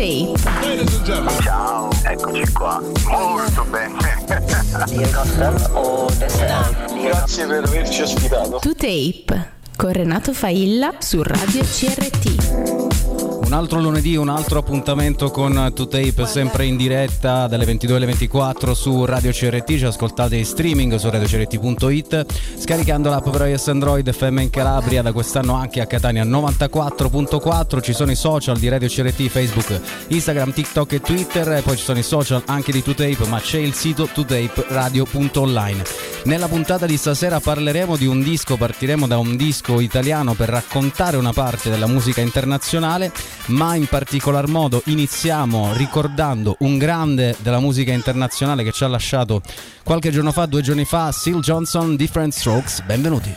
Tape. Ciao, eccoci qua, molto bene. Grazie per averci ospitato. To Tape con Renato Failla su Radio CRT. Un altro lunedì, un altro appuntamento con To Tape, sempre in diretta dalle 22 alle 24 su Radio CRT. Ci ascoltate in streaming su radiocrt.it, scaricando l'app per iOS Android, FM in Calabria, da quest'anno anche a Catania 94.4. Ci sono i social di Radio CRT, Facebook, Instagram, TikTok e Twitter, e poi ci sono i social anche di To Tape, ma c'è il sito totaperadio.online. Nella puntata di stasera parleremo di un disco, partiremo da un disco italiano per raccontare una parte della musica internazionale, ma in particolar modo iniziamo ricordando un grande della musica internazionale che ci ha lasciato qualche giorno fa, 2 giorni fa, Syl Johnson, Different Strokes. Benvenuti.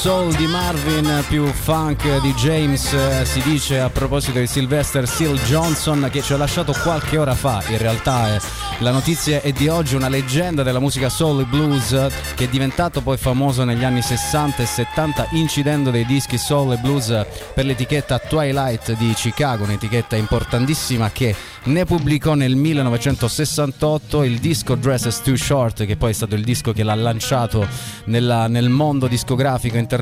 Soul di Marvin, più funk di James, si dice a proposito di Sylvester Syl Johnson, che ci ha lasciato qualche ora fa. In realtà la notizia è di oggi, una leggenda della musica soul e blues che è diventato poi famoso negli anni 60 e 70 incidendo dei dischi soul e blues per l'etichetta Twilight di Chicago, un'etichetta importantissima che ne pubblicò nel 1968 il disco Dress Is Too Short, che poi è stato il disco che l'ha lanciato nel mondo discografico internazionale,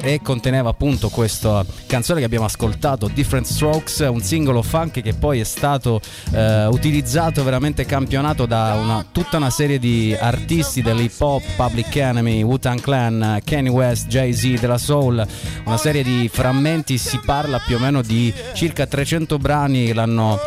e conteneva appunto questa canzone che abbiamo ascoltato, Different Strokes, un singolo funk che poi è stato utilizzato, veramente campionato da tutta una serie di artisti dell'hip hop, Public Enemy, Wu-Tang Clan, Kanye West, Jay-Z, De La Soul, una serie di frammenti. Si parla più o meno di circa 300 brani che l'hanno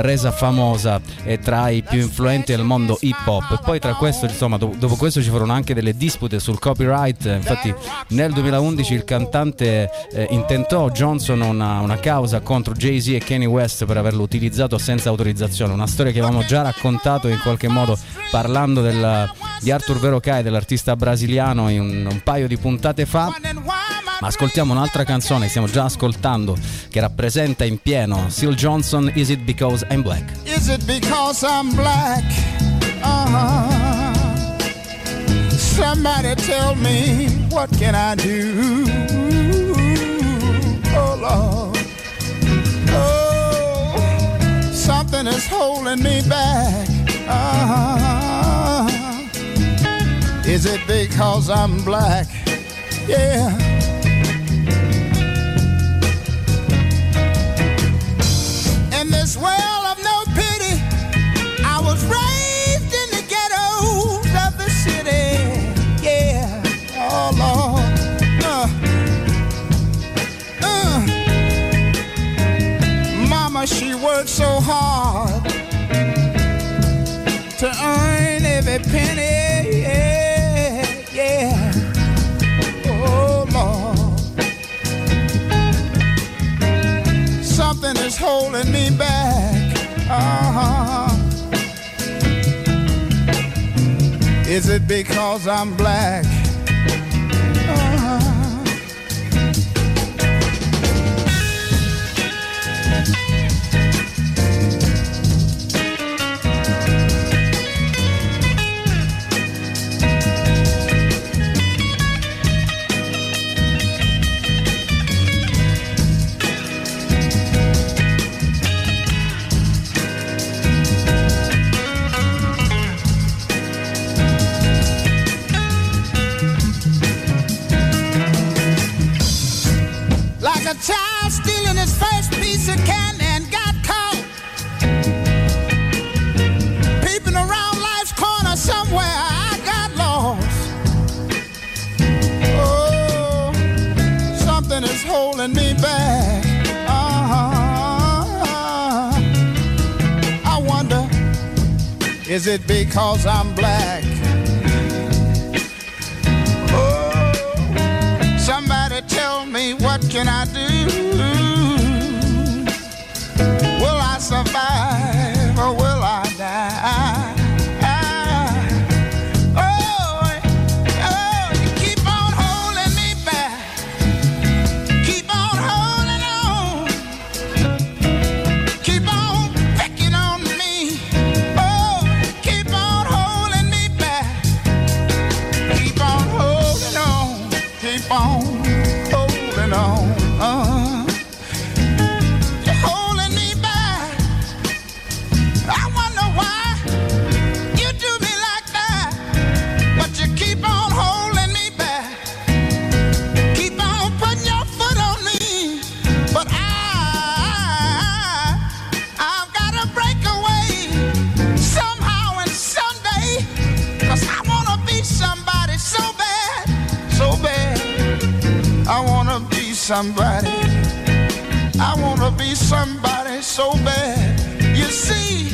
resa famosa e tra i più influenti del mondo hip hop. Poi tra questo, insomma, dopo questo ci furono anche delle dispute sul copyright. Infatti nel 2011 il cantante intentò Johnson una causa contro Jay-Z e Kanye West per averlo utilizzato senza autorizzazione, una storia che avevamo già raccontato in qualche modo parlando di Arthur Verocai, dell'artista brasiliano, in un paio di puntate fa. Ma ascoltiamo un'altra canzone che stiamo già ascoltando, che rappresenta in pieno Syl Johnson, Is It Because I'm Black? Is it because I'm black? Uh-huh. Somebody tell me, what can I do? Oh Lord, oh, something is holding me back. Uh-huh. Is it because I'm black? Yeah. This world of no pity, I was raised in the ghettos of the city, yeah, oh Lord, Mama, she worked so hard to earn every penny, yeah, yeah, oh Lord. Something is holding me back. Is it because I'm black? Holding me back. I wonder, is it because I'm black? Oh, somebody tell me what can I do? Will I survive or will I die? Somebody, I wanna be somebody so bad. You see,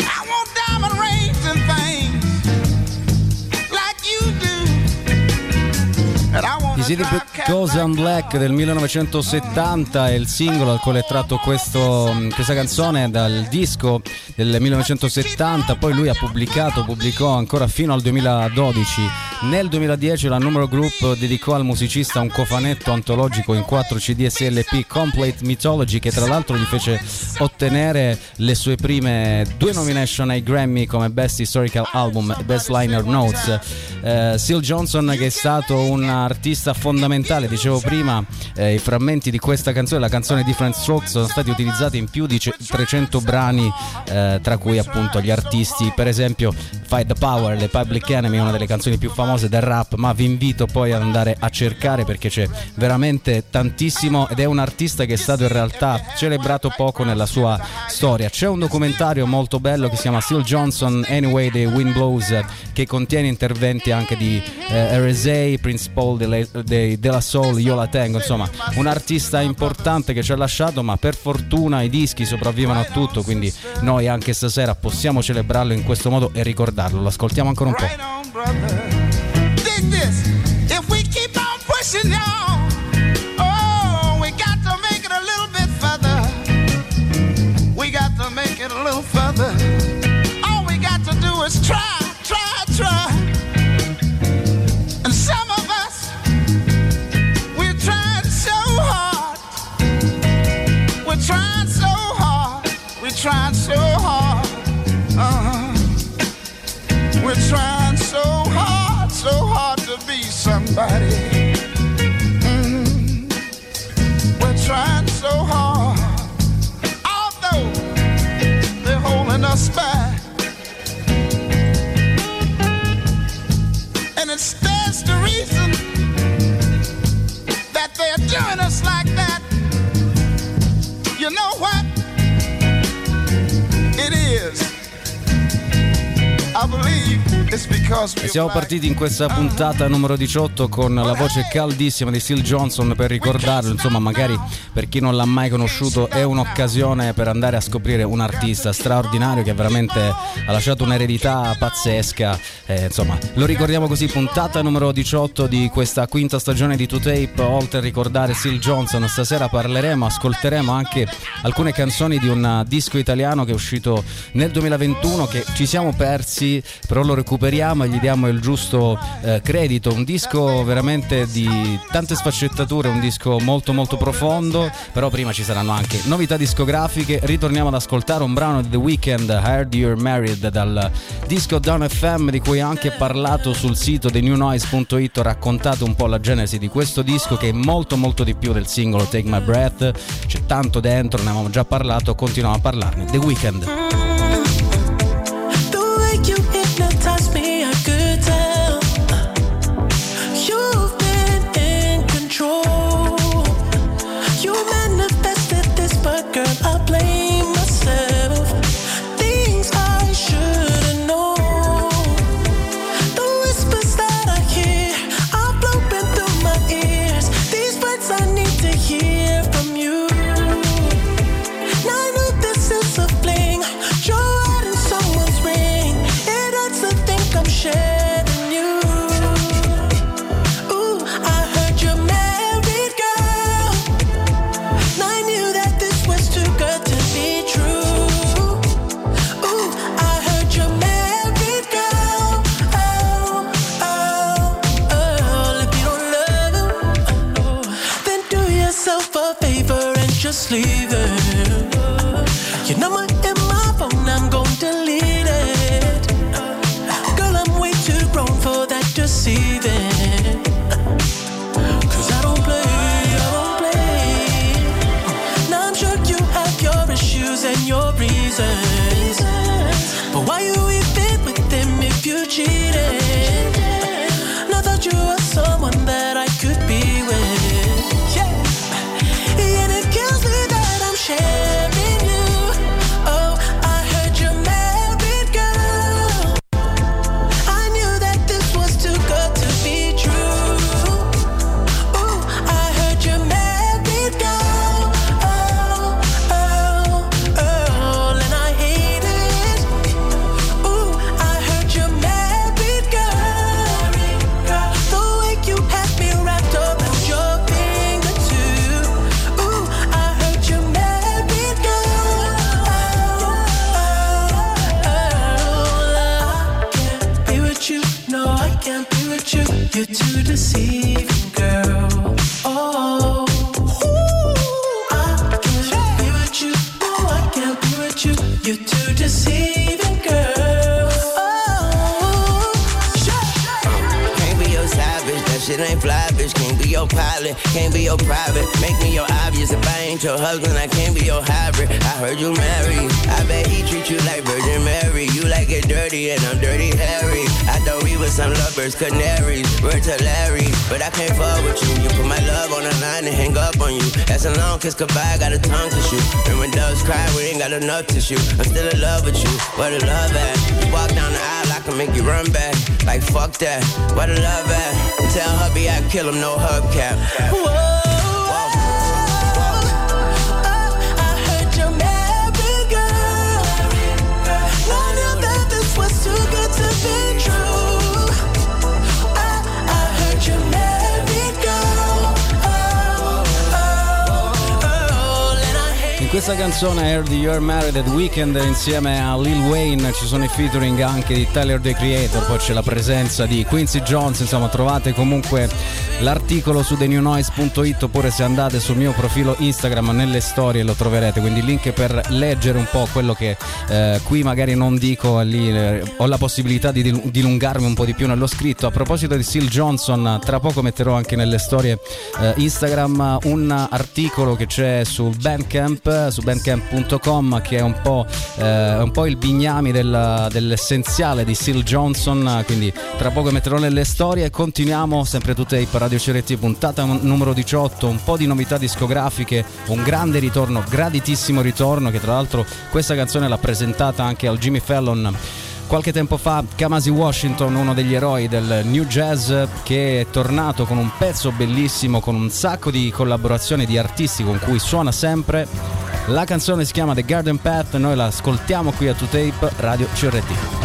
I want diamond rings and things like you do. And I wanna Is It Because I'm Black del 1970 è il singolo al quale è tratto questa canzone dal disco del 1970. Poi lui pubblicò ancora fino al 2012. Nel 2010 la Numero Group dedicò al musicista un cofanetto antologico in 4 CD e LP, Complete Mythology, che tra l'altro gli fece ottenere le sue prime 2 nomination ai Grammy come Best Historical Album e Best Liner Notes. Syl Johnson, che è stato un artista fondamentale, dicevo prima, i frammenti di questa canzone, la canzone Different Strokes, sono stati utilizzati in più di 300 brani, tra cui appunto gli artisti, per esempio Fight the Power, le Public Enemy, una delle canzoni più famose del rap, ma vi invito poi ad andare a cercare perché c'è veramente tantissimo ed è un artista che è stato in realtà celebrato poco nella sua storia. C'è un documentario molto bello che si chiama Syl Johnson Anyway the Wind Blows, che contiene interventi anche di RZA, Prince Paul, De La Soul, Yo La Tengo, insomma un artista importante che ci ha lasciato, ma per fortuna i dischi sopravvivono a tutto, quindi noi anche stasera possiamo celebrarlo in questo modo e ricordarlo. Lo ascoltiamo ancora un po'. This. If we keep on pushing y'all, oh, we got to make it a little bit further. We got to make it a little further. All we got to do is try, try, try. And some of us, we're trying so hard. We're trying so hard. We're trying so hard. We're trying so hard. So hard to be somebody. We're trying so hard. Although they're holding us back, and it stands to reason that they're doing us like that. You know what? It is, I believe, E siamo partiti in questa puntata numero 18 con la voce caldissima di Syl Johnson, per ricordarlo, insomma, magari per chi non l'ha mai conosciuto è un'occasione per andare a scoprire un artista straordinario che veramente ha lasciato un'eredità pazzesca, insomma, lo ricordiamo così. Puntata numero 18 di questa quinta stagione di To Tape. Oltre a ricordare Syl Johnson, stasera parleremo, ascolteremo anche alcune canzoni di un disco italiano che è uscito nel 2021, che ci siamo persi, però lo recuperiamo e gli diamo il giusto credito. Un disco veramente di tante sfaccettature, un disco molto molto profondo, però prima ci saranno anche novità discografiche. Ritorniamo ad ascoltare un brano di The Weeknd, I Heard You're Married, dal disco Dawn FM, di cui ho anche parlato sul sito TheNewNoise.it. Ho raccontato un po' la genesi di questo disco, che è molto molto di più del singolo Take My Breath, c'è tanto dentro, ne avevamo già parlato, continuiamo a parlarne. The Weeknd. Just leave it. Your number in my phone, I'm gon' delete it. Girl, I'm way too grown for that deceiving. Cause I don't play. Now I'm sure you have your issues and your reasons, but why you even with them if you cheated? Now that you are someone that I could be with. You're too deceiving, girl. Oh, ooh, I can't be with you. No, I can't be with you. You're too deceiving, girl. Oh, can't be your savage. That shit ain't fly, bitch. Can't be your pilot. Can't be your private. Make me your obvious. If I ain't your husband, I can't be your hybrid. I heard you married. I bet he treat you like Virgin Mary. You like it dirty, and I'm dirty Harry. I thought we were some lovers, canaries, we're hilarious, but I can't fall with you. You put my love on the line and hang up on you. That's a long kiss goodbye, got a tongue to shoot. And when doves cry, we ain't got enough tissue. I'm still in love with you, where the love at? You walk down the aisle, I can make you run back. Like fuck that, where the love at? Tell hubby I kill him, no hubcap. Whoa. Questa canzone è Heard You're Married at Weeknd, insieme a Lil Wayne. Ci sono i featuring anche di Tyler The Creator, poi c'è la presenza di Quincy Jones. Insomma, trovate comunque l'articolo su thenewnoise.it, oppure se andate sul mio profilo Instagram nelle storie lo troverete, quindi link per leggere un po' quello che qui magari non dico, lì ho la possibilità di dilungarmi un po' di più nello scritto. A proposito di Syl Johnson, tra poco metterò anche nelle storie Instagram un articolo che c'è sul Bandcamp, su bandcamp.com, che è un po' il bignami dell'essenziale di Syl Johnson, quindi tra poco metterò nelle storie. Continuiamo sempre To Tape, Radio CRT, puntata numero 18, un po' di novità discografiche, un grande ritorno, graditissimo ritorno, che tra l'altro questa canzone l'ha presentata anche al Jimmy Fallon Qualche tempo fa Kamasi Washington, uno degli eroi del New Jazz, che è tornato con un pezzo bellissimo, con un sacco di collaborazioni di artisti con cui suona sempre. La canzone si chiama The Garden Path, noi la ascoltiamo qui a To Tape, Radio CRT.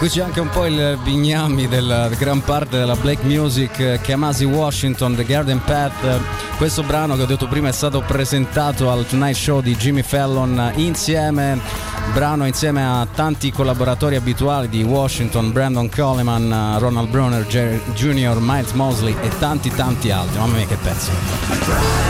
qui c'è anche un po' il bignami della gran parte della black music. Kamasi Washington, The Garden Path, questo brano che ho detto prima è stato presentato al Tonight Show di Jimmy Fallon insieme a tanti collaboratori abituali di Washington, Brandon Coleman, Ronald Browner Jr., Miles Mosley e tanti altri. Mamma mia, che pezzo!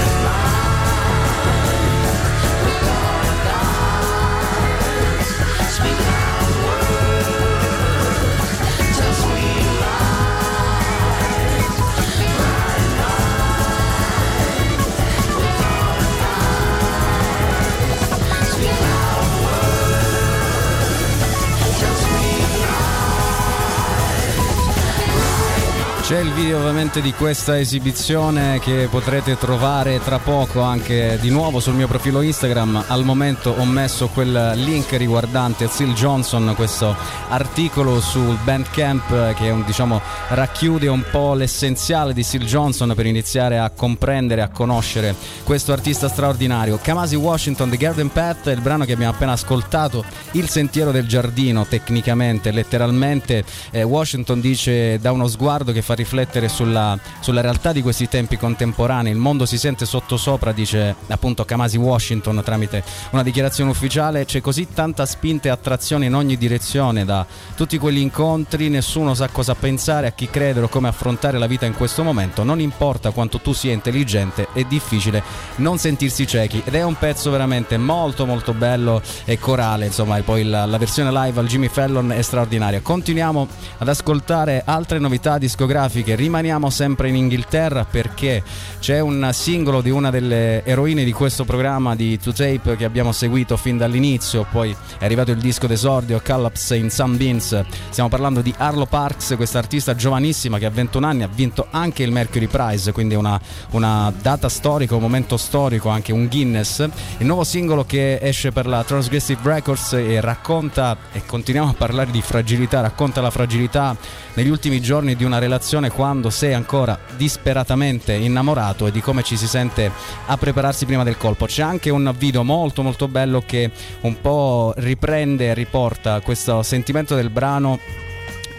C'è il video ovviamente di questa esibizione che potrete trovare tra poco anche di nuovo sul mio profilo Instagram. Al momento ho messo quel link riguardante Syl Johnson, questo articolo sul Bandcamp che è un, diciamo, racchiude un po' l'essenziale di Syl Johnson per iniziare a comprendere, a conoscere questo artista straordinario. Kamasi Washington, The Garden Path, il brano che abbiamo appena ascoltato, il sentiero del giardino tecnicamente, letteralmente. Washington dice: dà uno sguardo che fa riflettere sulla realtà di questi tempi contemporanei, il mondo si sente sottosopra, dice appunto Kamasi Washington tramite una dichiarazione ufficiale. C'è così tanta spinta e attrazione in ogni direzione da tutti quegli incontri, nessuno sa cosa pensare, a chi credere o come affrontare la vita in questo momento, non importa quanto tu sia intelligente, è difficile non sentirsi ciechi. Ed è un pezzo veramente molto bello e corale, insomma, e poi la versione live al Jimmy Fallon è straordinaria. Continuiamo ad ascoltare altre novità discografiche. Rimaniamo sempre in Inghilterra perché c'è un singolo di una delle eroine di questo programma di To Tape che abbiamo seguito fin dall'inizio, poi è arrivato il disco d'esordio Collapse in Some Beans. Stiamo parlando di Arlo Parks, questa artista giovanissima che a 21 anni ha vinto anche il Mercury Prize, quindi una data storica, un momento storico, anche un Guinness. Il nuovo singolo che esce per la Transgressive Records e racconta, e continuiamo a parlare di fragilità, racconta la fragilità negli ultimi giorni di una relazione quando sei ancora disperatamente innamorato e di come ci si sente a prepararsi prima del colpo. C'è anche un video molto bello che un po' riprende e riporta questo sentimento del brano.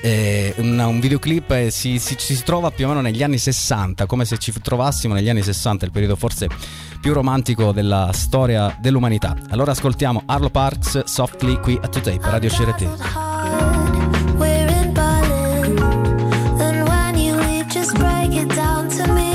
Un videoclip ci si trova più o meno negli anni 60, come se ci trovassimo negli anni 60, il periodo forse più romantico della storia dell'umanità. Allora ascoltiamo Arlo Parks, Softly, qui a To Tape, Radio CRT. To me.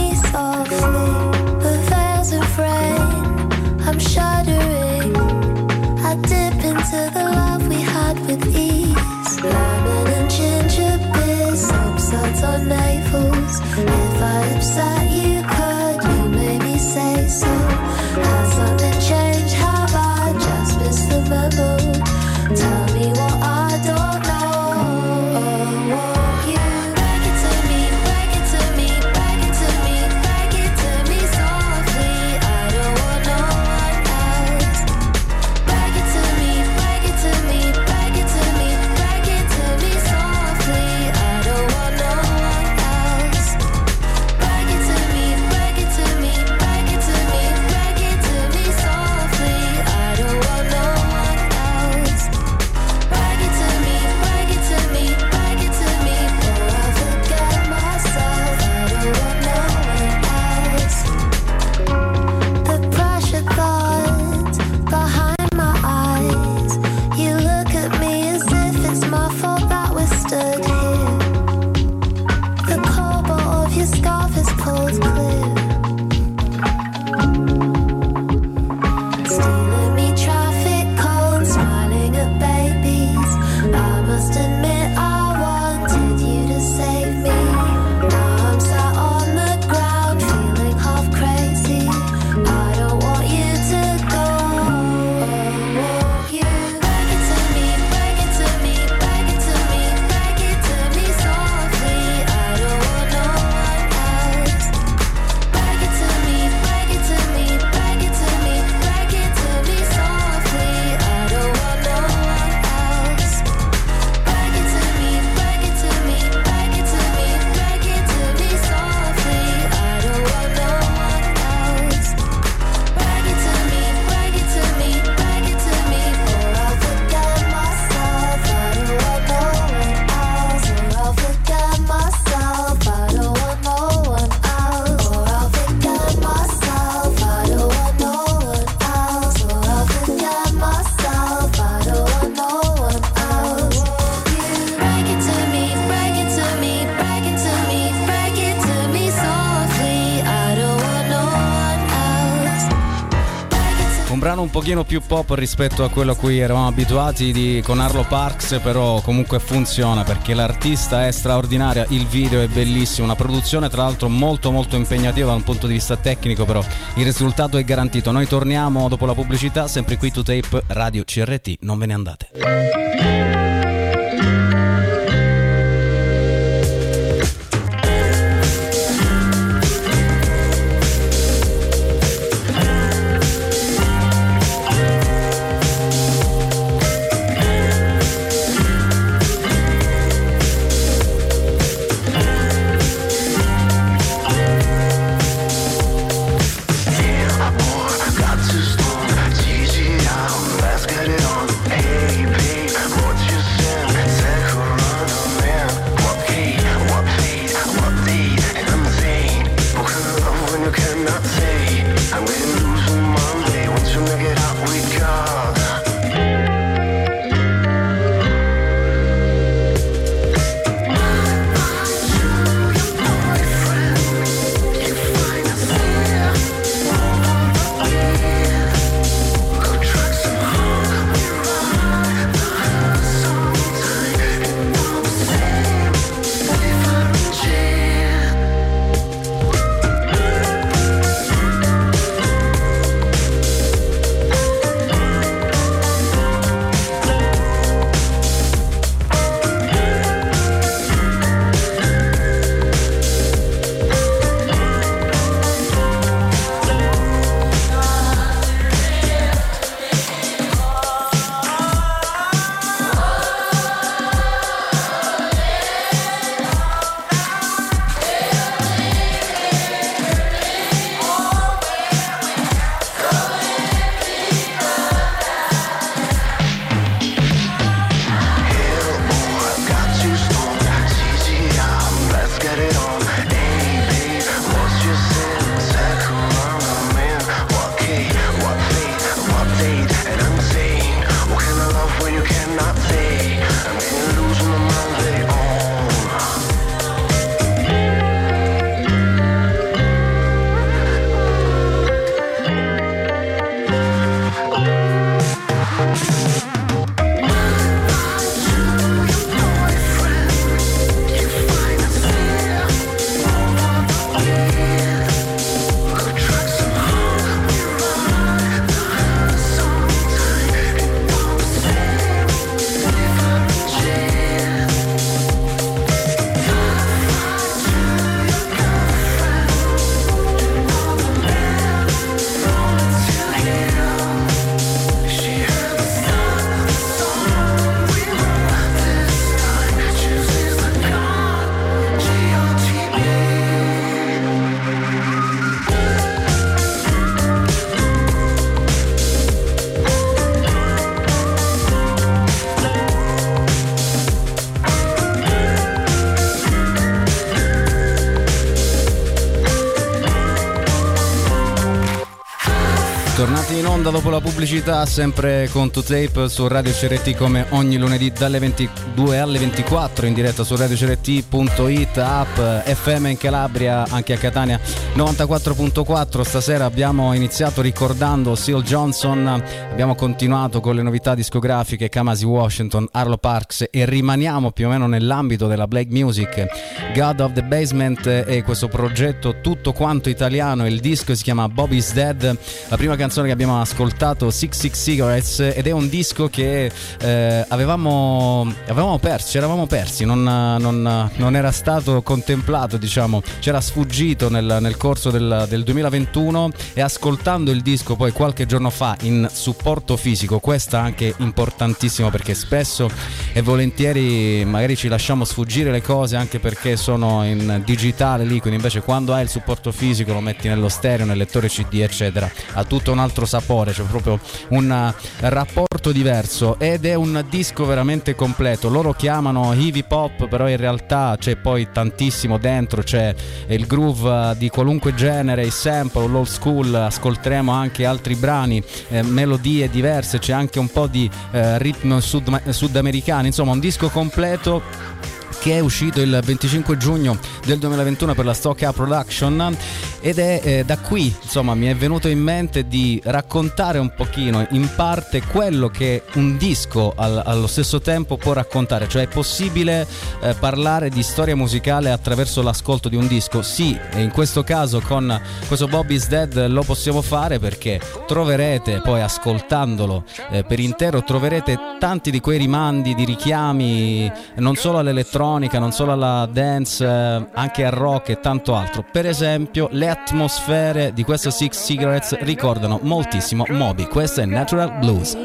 un pochino più pop rispetto a quello a cui eravamo abituati con Arlo Parks, però comunque funziona perché l'artista è straordinaria, il video è bellissimo, una produzione tra l'altro molto molto impegnativa da un punto di vista tecnico, però il risultato è garantito. Noi torniamo dopo la pubblicità, sempre qui To Tape Radio CRT, non ve ne andate. Dopo la pubblicità, sempre con To Tape su Radio CRT, come ogni lunedì dalle 22 alle 24 in diretta su radiocrt.it, app FM in Calabria, anche a Catania 94.4. Stasera abbiamo iniziato ricordando Syl Johnson, abbiamo continuato con le novità discografiche Kamasi Washington, Arlo Parks, e rimaniamo più o meno nell'ambito della black music. God of the Basement è questo progetto tutto quanto italiano, il disco si chiama Bobby's Dead. La prima canzone che abbiamo ascoltato, 66 Cigarettes, ed è un disco che avevamo perso, non era stato contemplato, diciamo, c'era sfuggito nel corso del 2021, e ascoltando il disco poi qualche giorno fa in supporto fisico, questa anche importantissima, perché spesso e volentieri magari ci lasciamo sfuggire le cose anche perché sono in digitale lì, quindi invece quando hai il supporto fisico lo metti nello stereo, nel lettore CD eccetera, ha tutto un altro sapore, c'è proprio un rapporto diverso, ed è un disco veramente completo. Loro chiamano heavy pop, però in realtà c'è poi tantissimo dentro, c'è il groove di qualunque genere, il sample, l'old school, ascolteremo anche altri brani, melodie diverse, c'è anche un po' di ritmo sudamericano, insomma un disco completo che è uscito il 25 giugno del 2021 per la Stokka Production, ed è da qui, insomma, mi è venuto in mente di raccontare un pochino, in parte, quello che un disco allo stesso tempo può raccontare, cioè è possibile parlare di storia musicale attraverso l'ascolto di un disco. Sì, e in questo caso con questo Bobby's Dead lo possiamo fare, perché troverete poi, ascoltandolo per intero, troverete tanti di quei rimandi, di richiami, non solo all'elettronica, non solo alla dance, anche al rock e tanto altro. Per esempio, le atmosfere di questo Six Cigarettes ricordano moltissimo Moby. Questo è Natural Blues.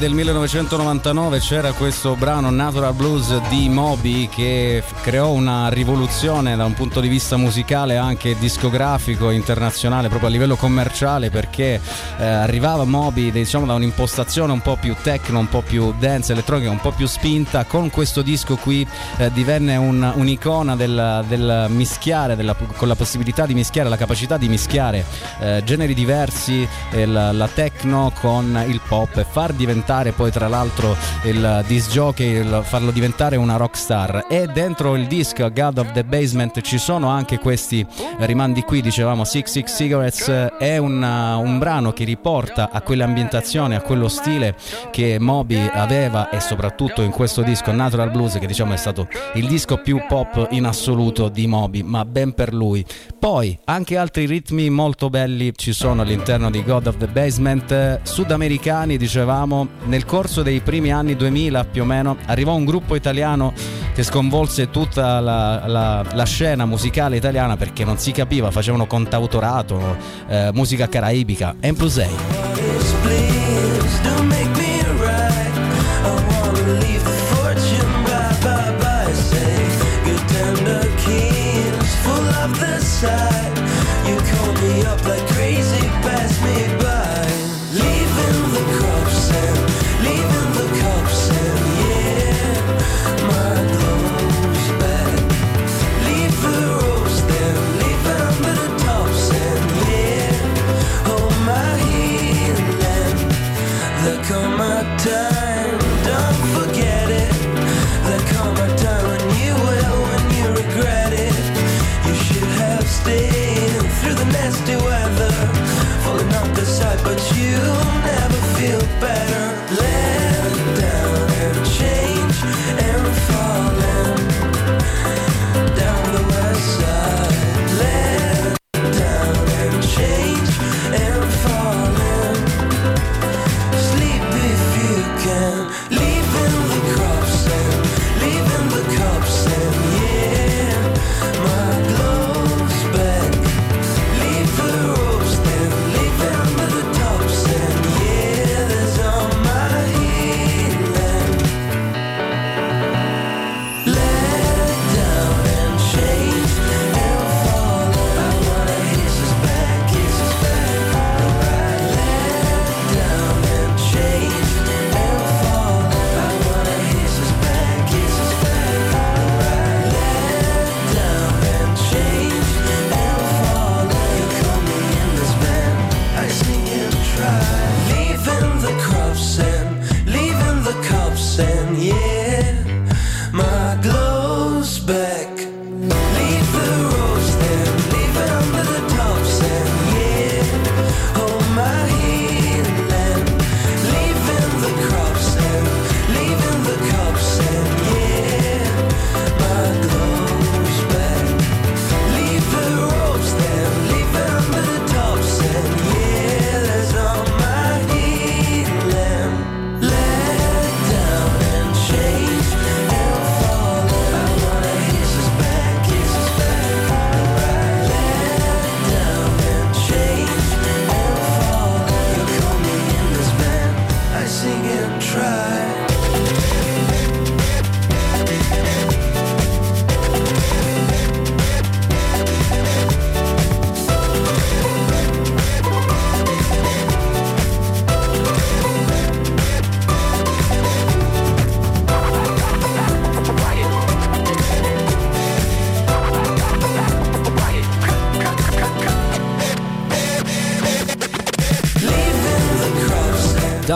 Del 1999 c'era questo brano Natural Blues di Moby, che creò una rivoluzione da un punto di vista musicale, anche discografico, internazionale, proprio a livello commerciale, perché arrivava Moby, diciamo, da un'impostazione un po' più techno, un po' più dance, elettronica, un po' più spinta. Con questo disco qui divenne un'icona del mischiare, con la possibilità di mischiare, la capacità di mischiare generi diversi, la techno con il pop, e far diventare poi, tra l'altro, il disc jockey, farlo diventare una rockstar. E dentro il disco God of the Basement ci sono anche questi rimandi qui, dicevamo. 666 Cigarettes è un brano che riporta a quell'ambientazione, a quello stile che Moby aveva, e soprattutto in questo disco Natural Blues, che diciamo è stato il disco più pop in assoluto di Moby, ma ben per lui. Poi anche altri ritmi molto belli ci sono all'interno di God of the Basement, sudamericani, dicevamo. Nel corso dei primi anni 2000 più o meno arrivò un gruppo italiano che sconvolse tutta la scena musicale italiana, perché non si capiva, facevano cantautorato, musica caraibica. M+A. You call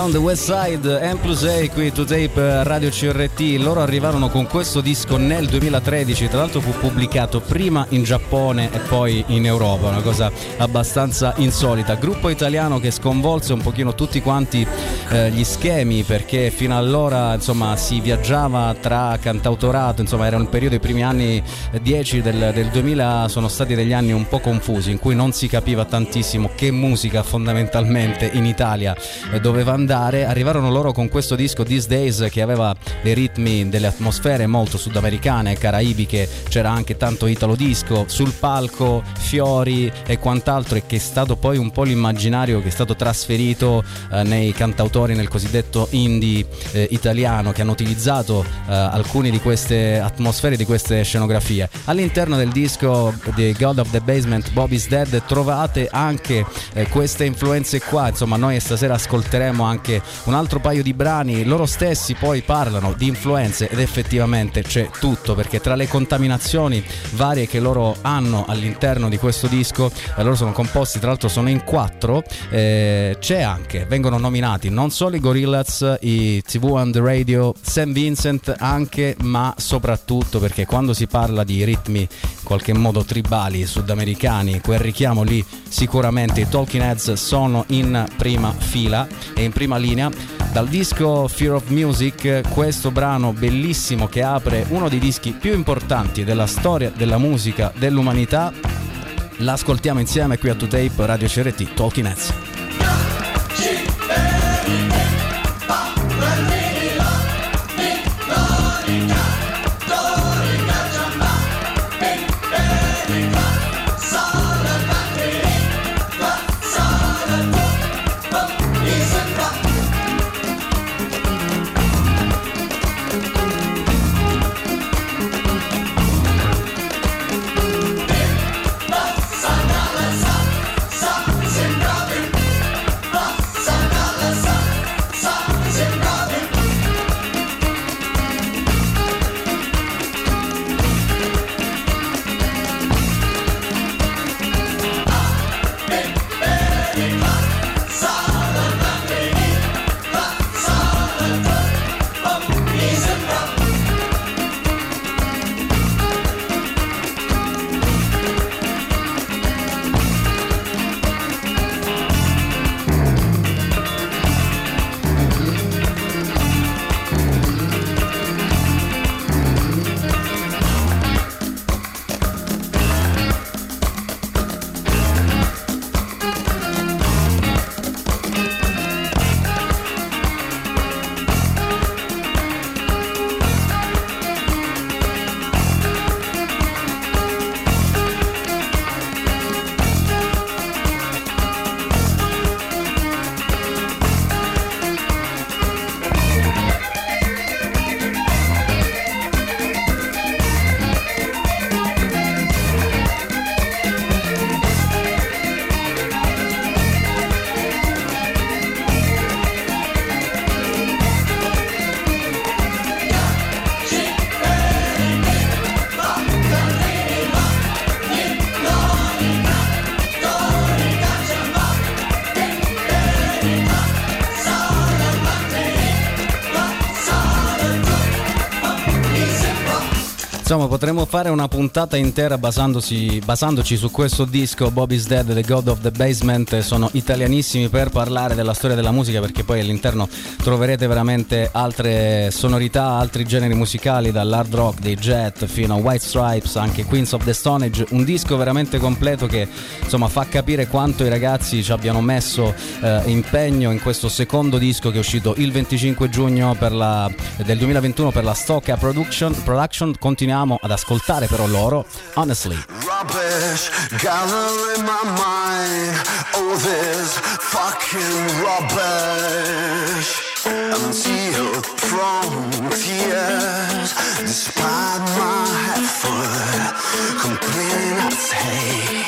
Down the West Side, M+A qui To Tape, Radio CRT. Loro arrivarono con questo disco nel 2013, tra l'altro fu pubblicato prima in Giappone e poi in Europa, una cosa abbastanza insolita. Gruppo italiano che sconvolse un pochino tutti quanti gli schemi, perché fino allora insomma si viaggiava tra cantautorato, insomma era un periodo, i primi anni 10 del 2000 sono stati degli anni un po' confusi in cui non si capiva tantissimo che musica fondamentalmente in Italia doveva andare. Arrivarono loro con questo disco These Days, che aveva dei ritmi, delle atmosfere molto sudamericane, caraibiche, c'era anche tanto italo disco, sul palco fiori e quant'altro, e che è stato poi un po' l'immaginario che è stato trasferito nei cantautori, nel cosiddetto indie italiano, che hanno utilizzato alcune di queste atmosfere, di queste scenografie. All'interno del disco di God of the Basement, Bobby's Dead, trovate anche queste influenze qua. Insomma, noi stasera ascolteremo anche un altro paio di brani. Loro stessi poi parlano di influenze ed effettivamente c'è tutto, perché tra le contaminazioni varie che loro hanno all'interno di questo disco, loro sono composti, tra l'altro sono in 4, c'è anche, vengono nominati non solo i Gorillaz, i TV and Radio, St. Vincent anche, ma soprattutto perché quando si parla di ritmi in qualche modo tribali, sudamericani, quel richiamo lì, sicuramente i Talking Heads sono in prima fila e in prima linea. Dal disco Fear of Music, questo brano bellissimo che apre uno dei dischi più importanti della storia della musica dell'umanità, l'ascoltiamo insieme qui a To Tape, Radio CRT, Talking Heads. Insomma, potremmo fare una puntata intera basandoci su questo disco Bobby's Dead, The God of the Basement. Sono italianissimi per parlare della storia della musica, perché poi all'interno troverete veramente altre sonorità, altri generi musicali, dall'hard rock, dei Jet fino a White Stripes, anche Queens of the Stone Age. Un disco veramente completo che insomma fa capire quanto i ragazzi ci abbiano messo impegno in questo secondo disco, che è uscito il 25 giugno del 2021 per la Stokka Production. Continuiamo ad ascoltare però loro, Honestly. Rubbish, gather in my mind all this fucking rubbish. Until frontiers, despite my effort, complaining I say.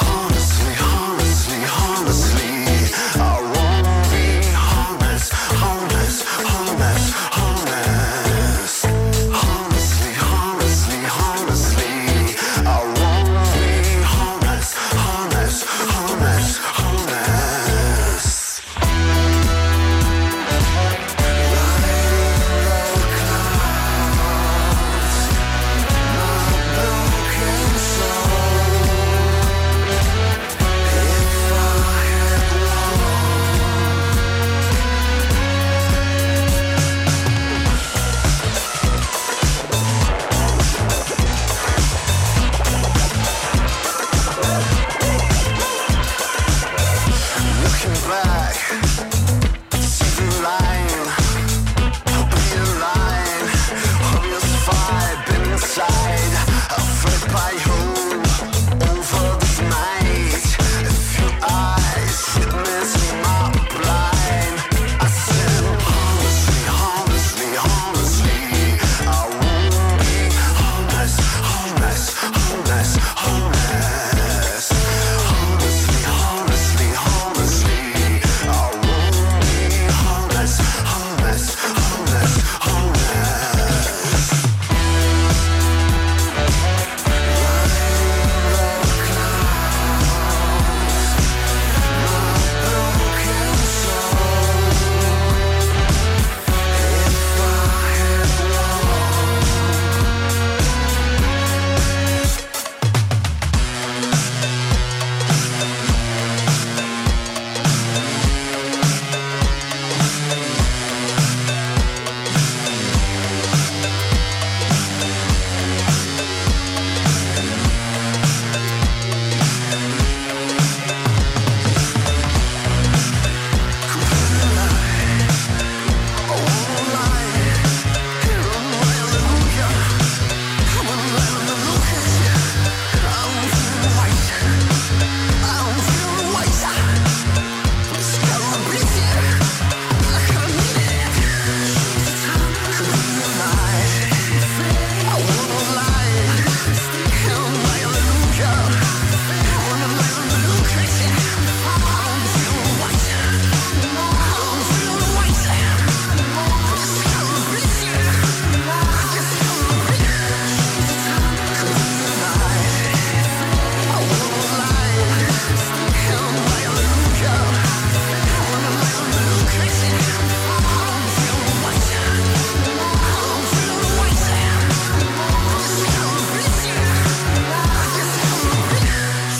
Honestly, honestly, honestly, I won't be honest, honest, honest, honest. Honest, honest, honest.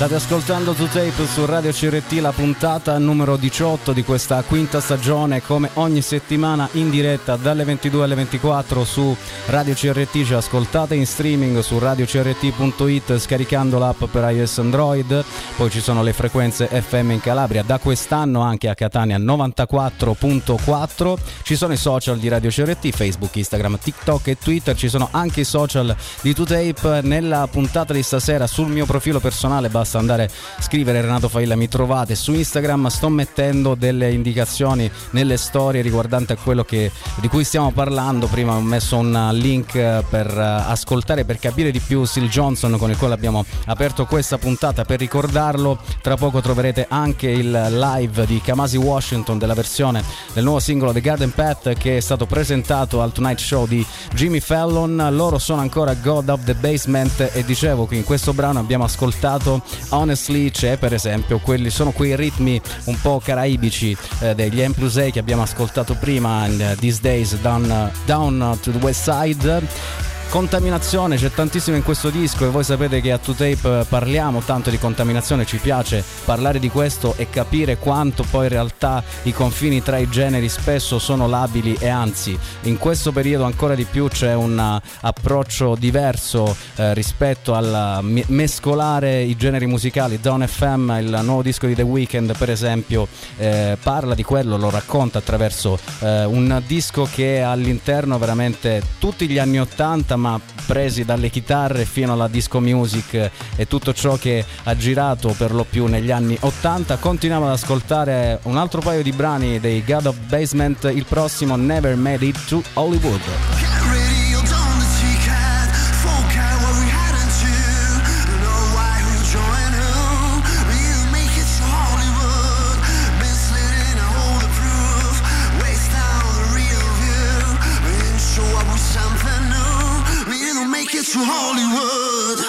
State ascoltando To Tape su Radio CRT, la puntata numero 18 di questa quinta stagione, come ogni settimana in diretta dalle 22 alle 24 su Radio CRT. Ci ascoltate in streaming su radiocrt.it scaricando l'app per iOS Android. Poi ci sono le frequenze FM in Calabria, da quest'anno anche a Catania 94.4. Ci sono i social di Radio CRT, Facebook, Instagram, TikTok e Twitter. Ci sono anche i social di To Tape. Nella puntata di stasera sul mio profilo personale basta andare a scrivere Renato Failla, mi trovate su Instagram. Sto mettendo delle indicazioni nelle storie riguardante a quello di cui stiamo parlando. Prima ho messo un link per ascoltare, per capire di più Syl Johnson, con il quale abbiamo aperto questa puntata. Per ricordarlo, tra poco troverete anche il live di Kamasi Washington della versione del nuovo singolo The Garden Path, che è stato presentato al Tonight Show di Jimmy Fallon. Loro sono ancora God of the Basement e dicevo qui in questo brano abbiamo ascoltato Honestly. C'è per esempio sono quei ritmi un po' caraibici degli M+A che abbiamo ascoltato prima in These Days, Down to the West Side. Contaminazione c'è tantissimo in questo disco e voi sapete che a To Tape parliamo tanto di contaminazione, ci piace parlare di questo e capire quanto poi in realtà i confini tra i generi spesso sono labili, e anzi in questo periodo ancora di più c'è un approccio diverso rispetto al mescolare i generi musicali. Dawn FM, il nuovo disco di The Weeknd per esempio, parla di quello, lo racconta attraverso un disco che ha all'interno veramente tutti gli anni 80, ma presi dalle chitarre fino alla disco music e tutto ciò che ha girato per lo più negli anni 80. Continuiamo ad ascoltare un altro paio di brani dei God of Basement, il prossimo Never Made It to Hollywood. To Hollywood.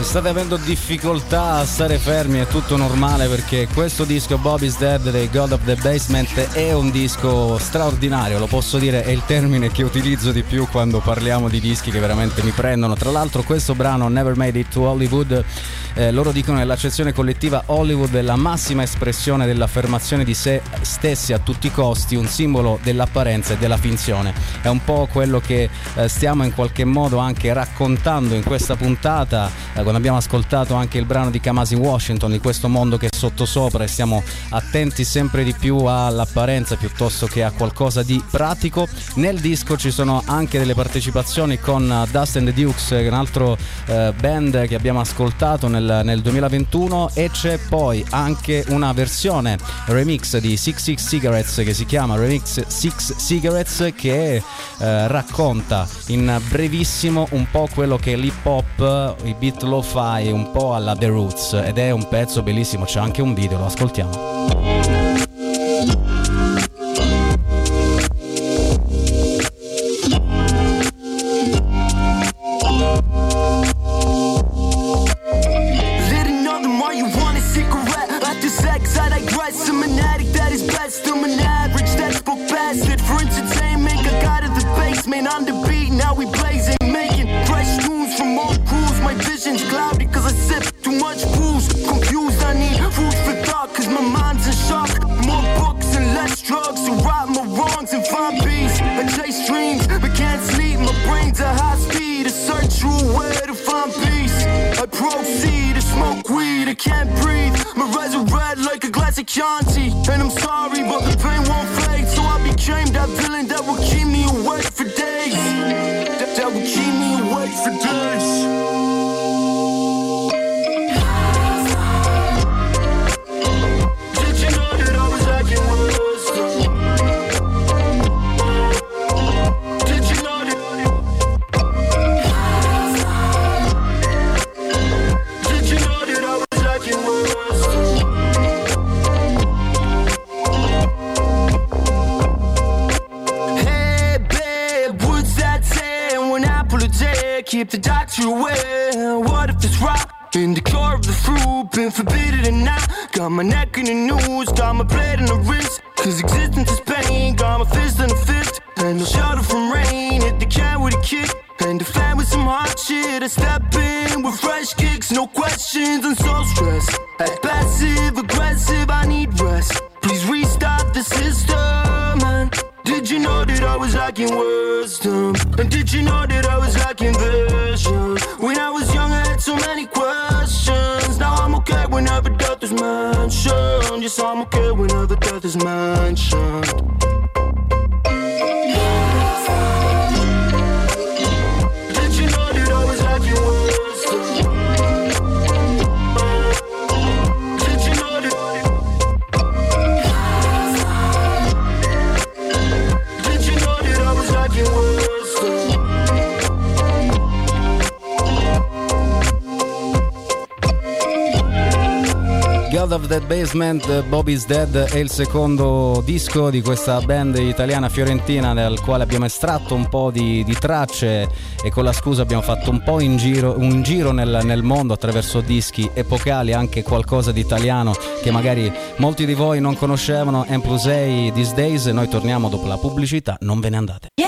State avendo difficoltà a stare fermi, è tutto normale, perché questo disco Bobby's Dead dei God of the Basement è un disco straordinario, lo posso dire, è il termine che utilizzo di più quando parliamo di dischi che veramente mi prendono. Tra l'altro questo brano Never Made It to Hollywood, loro dicono nell'accezione collettiva Hollywood è la massima espressione dell'affermazione di sé stessi a tutti i costi, un simbolo dell'apparenza e della finzione. È un po' quello che stiamo in qualche modo anche raccontando in questa puntata, quando abbiamo ascoltato anche il brano di Kamasi Washington, di questo mondo che è sottosopra, e siamo attenti sempre di più all'apparenza piuttosto che a qualcosa di pratico. Nel disco ci sono anche delle partecipazioni con Dust and the Dukes, un altro band che abbiamo ascoltato nel 2021, e c'è poi anche una versione remix di 66 Cigarettes che si chiama Remix 6 Cigarettes, che racconta in brevissimo un po' quello che è l'hip hop, i beat lo-fi, un po' alla The Roots, ed è un pezzo bellissimo, c'è anche un video, lo ascoltiamo. God of the Basement, Bobby's Dead è il secondo disco di questa band italiana fiorentina, dal quale abbiamo estratto un po' di tracce, e con la scusa abbiamo fatto un po' un giro nel mondo attraverso dischi epocali, anche qualcosa di italiano che magari molti di voi non conoscevano. M+A, These Days, e noi torniamo dopo la pubblicità, non ve ne andate. Yeah!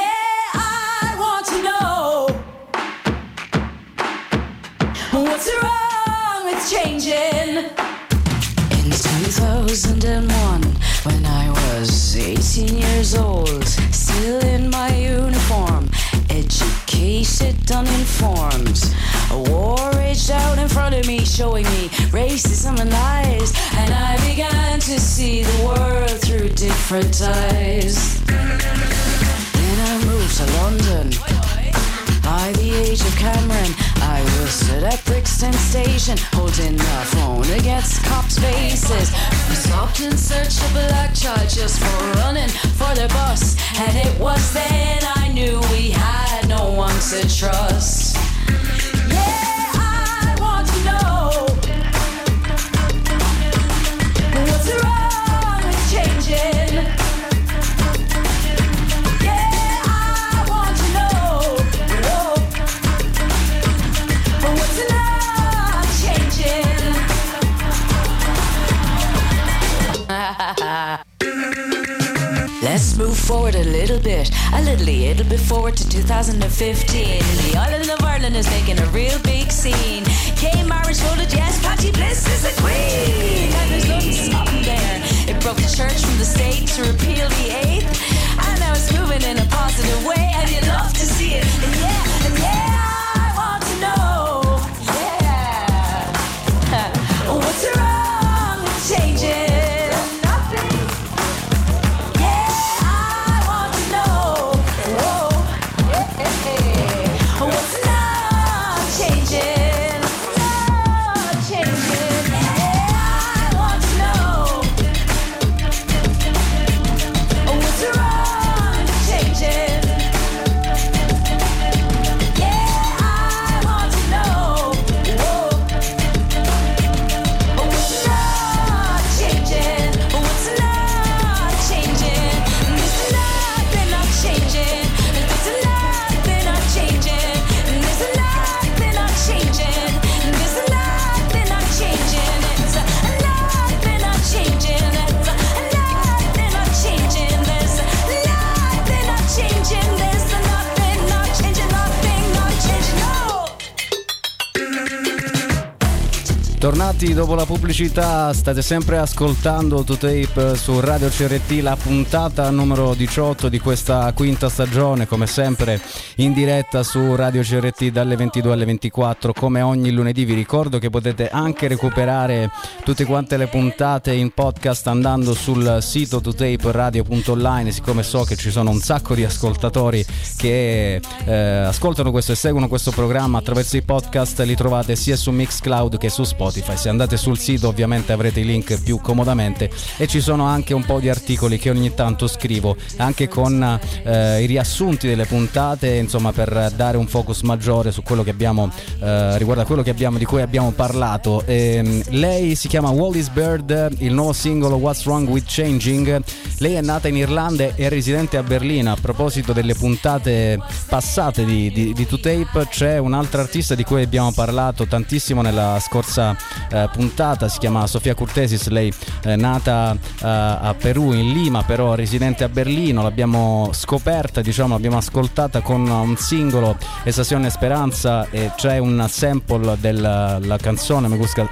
When I was 18 years old, still in my uniform, educated, uninformed, a war raged out in front of me, showing me racism and lies, and I began to see the world through different eyes. Then I moved to London by the age of Cameron. I was stood at Brixton Station, holding my phone against cops' faces. We stopped and searched a black child just for running for the bus, and it was then I knew we had no one to trust. Yeah, I want to know what's wrong with changing. Let's move forward a little bit forward to 2015. The island of Ireland is making a real big scene. Kay Marriage voted yes, Patti Bliss is the queen. And there's nothing stopping there. It broke the church from the state to repeal the eighth, and now it's moving in a positive way, and you love to see it. And yeah, I want to know. Yeah. Tornati dopo la pubblicità, state sempre ascoltando To Tape su Radio CRT, la puntata numero 18 di questa quinta stagione, come sempre in diretta su Radio CRT dalle 22 alle 24, come ogni lunedì. Vi ricordo che potete anche recuperare tutte quante le puntate in podcast andando sul sito totaperadio.online, siccome so che ci sono un sacco di ascoltatori che ascoltano questo e seguono questo programma attraverso i podcast, li trovate sia su Mixcloud che su Spotify. Se andate sul sito ovviamente avrete i link più comodamente, e ci sono anche un po' di articoli che ogni tanto scrivo anche con i riassunti delle puntate, insomma, per dare un focus maggiore su quello che abbiamo riguardo a quello che abbiamo, di cui abbiamo parlato. Lei si chiama Wallis Bird, il nuovo singolo What's Wrong With Changing. Lei è nata in Irlanda e è residente a Berlino. A proposito delle puntate passate di To Tape, c'è un'altra artista di cui abbiamo parlato tantissimo nella scorsa puntata, si chiama Sofia Curtesis. Lei è nata a Perù, in Lima, però residente a Berlino. L'abbiamo scoperta, diciamo, l'abbiamo ascoltata con un singolo Estación Esperanza, e c'è un sample della canzone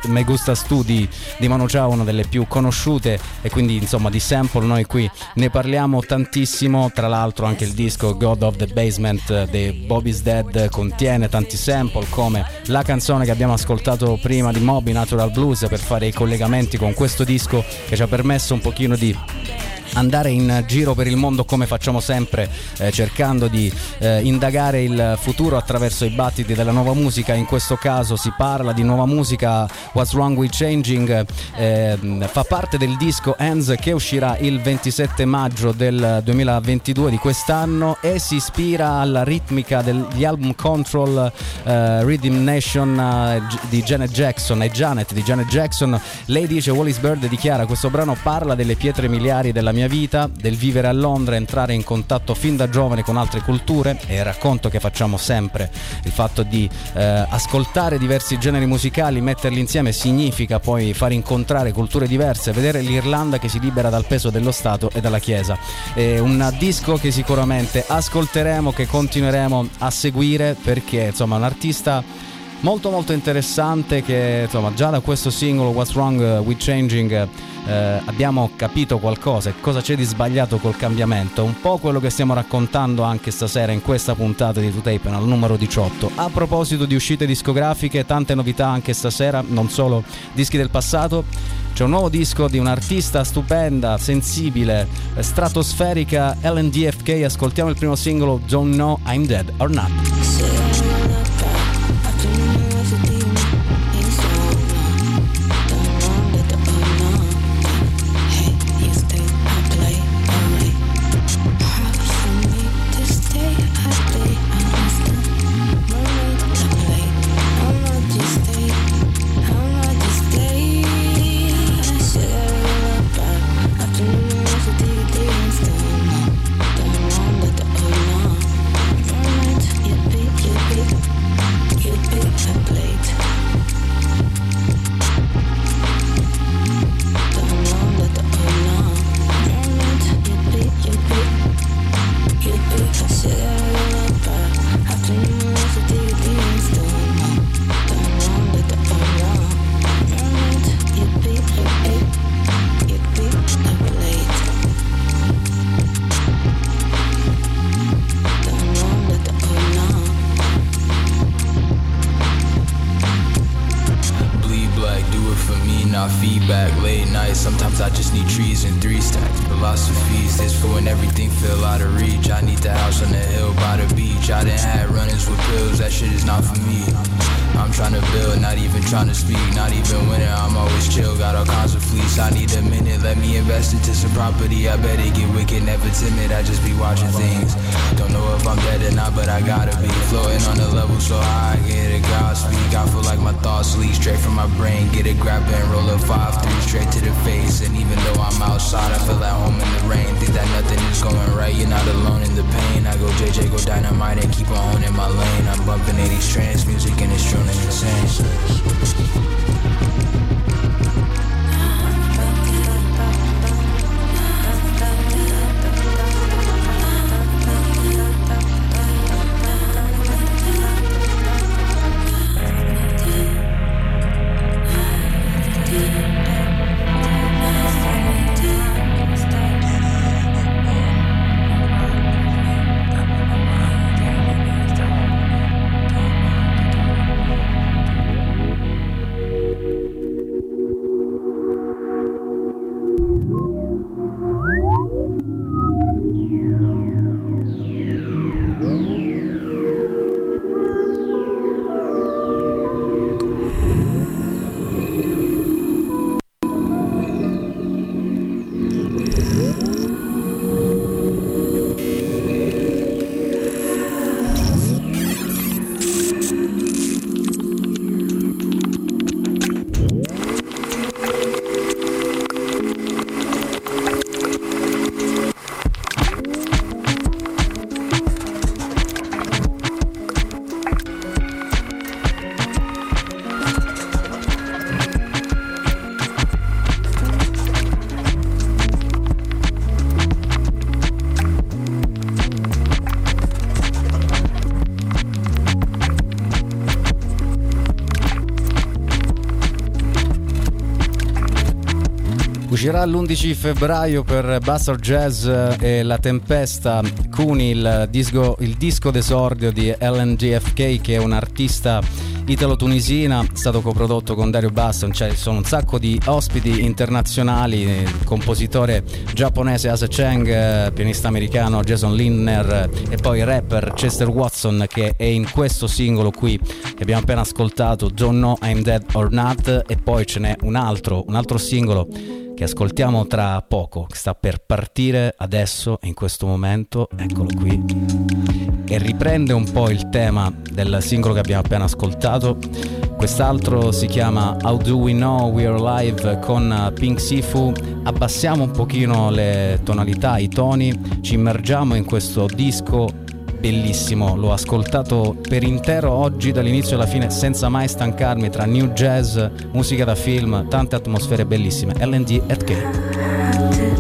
Me Gustas Tú di Manu Chao, una delle più conosciute, e quindi insomma di sample noi qui ne parliamo tantissimo. Tra l'altro anche il disco God of the Basement dei Bobby's Dead contiene tanti sample, come la canzone che abbiamo ascoltato prima di Moby, Natural Blues, per fare i collegamenti con questo disco che ci ha permesso un pochino di andare in giro per il mondo, come facciamo sempre, cercando di indagare il futuro attraverso i battiti della nuova musica. In questo caso si parla di nuova musica. What's Wrong With Changing fa parte del disco Hands, che uscirà il 27 maggio del 2022, di quest'anno, e si ispira alla ritmica degli album Control, Rhythm Nation di Janet Jackson e Janet di Janet Jackson. Lei dice, Wallis Bird dichiara, questo brano parla delle pietre miliari della mia vita, del vivere a Londra, entrare in contatto fin da giovane con altre culture, e il racconto che facciamo sempre, il fatto di ascoltare diversi generi musicali, metterli insieme significa poi far incontrare culture diverse, vedere l'Irlanda che si libera dal peso dello Stato e dalla Chiesa. È un disco che sicuramente ascolteremo, che continueremo a seguire, perché insomma è un artista molto molto interessante, che insomma già da questo singolo What's Wrong With Changing abbiamo capito qualcosa, cosa c'è di sbagliato col cambiamento, un po' quello che stiamo raccontando anche stasera in questa puntata di To Tape al numero 18. A proposito di uscite discografiche, tante novità anche stasera, non solo dischi del passato. C'è un nuovo disco di un'artista stupenda, sensibile, stratosferica, LNDFK. Ascoltiamo il primo singolo, Don't Know I'm Dead or Not. Uscirà l'11 febbraio per Bastard Jazz e La Tempesta con il disco d'esordio di LNDFK, che è un artista italo-tunisina, è stato coprodotto con Dario Baston. Cioè, sono un sacco di ospiti internazionali, il compositore giapponese Asa Chang, pianista americano Jason Lindner e poi rapper Chester Watson, che è in questo singolo qui che abbiamo appena ascoltato, Don't Know I'm Dead or Not. E poi ce n'è un altro singolo che ascoltiamo tra poco, che sta per partire adesso in questo momento, eccolo qui, e riprende un po' il tema del singolo che abbiamo appena ascoltato. Quest'altro si chiama How Do We Know We're Alive con Pink Sifu. Abbassiamo un pochino le tonalità, i toni, ci immergiamo in questo disco bellissimo, l'ho ascoltato per intero oggi dall'inizio alla fine senza mai stancarmi, tra new jazz, musica da film, tante atmosfere bellissime. LNDFK.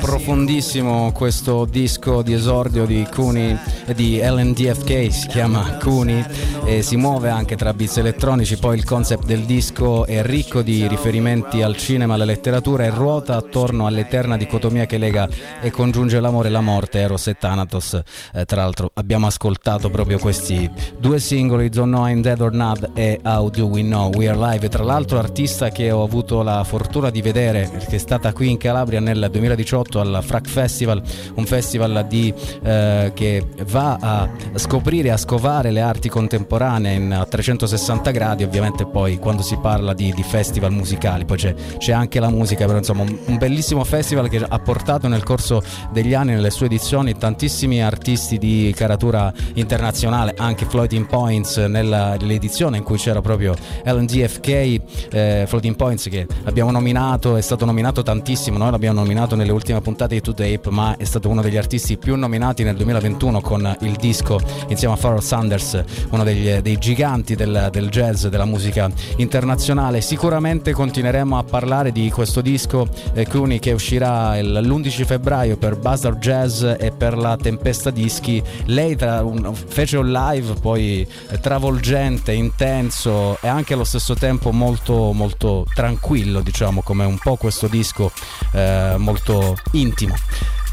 Profondissimo questo disco di esordio di Kuni, di LNDFK, si chiama Kuni e si muove anche tra beats elettronici. Poi il concept del disco è ricco di riferimenti al cinema, alla letteratura e ruota attorno all'eterna dicotomia che lega e congiunge l'amore e la morte, Eros e Thanatos. Tra l'altro abbiamo ascoltato proprio questi due singoli, Don't Know I'm Dead or Not e How Do We Know We Are Live. E tra l'altro artista che ho avuto la fortuna di vedere, che è stata qui in Calabria nel 2018 al Frac Festival, un festival che va a scoprire, a scovare le arti contemporanee in 360 gradi. Ovviamente poi quando si parla di festival musicali poi c'è anche la musica, però insomma un bellissimo festival che ha portato nel corso degli anni, nelle sue edizioni, tantissimi artisti di caratura internazionale. Anche Floating Points, nell'edizione in cui c'era proprio LNDFK, Floating Points che abbiamo nominato, è stato nominato tantissimo, noi l'abbiamo nominato nelle ultime puntate di To Tape, ma è stato uno degli artisti più nominati nel 2021 con il disco insieme a Pharrell Sanders, uno dei giganti del jazz, della musica internazionale. Sicuramente continueremo a parlare di questo disco Clooney, che uscirà l'11 febbraio per Buzzard Jazz e per La Tempesta Dischi. Lei fece un live poi travolgente, intenso e anche allo stesso tempo molto molto tranquillo, diciamo, come un po' questo disco molto intimo.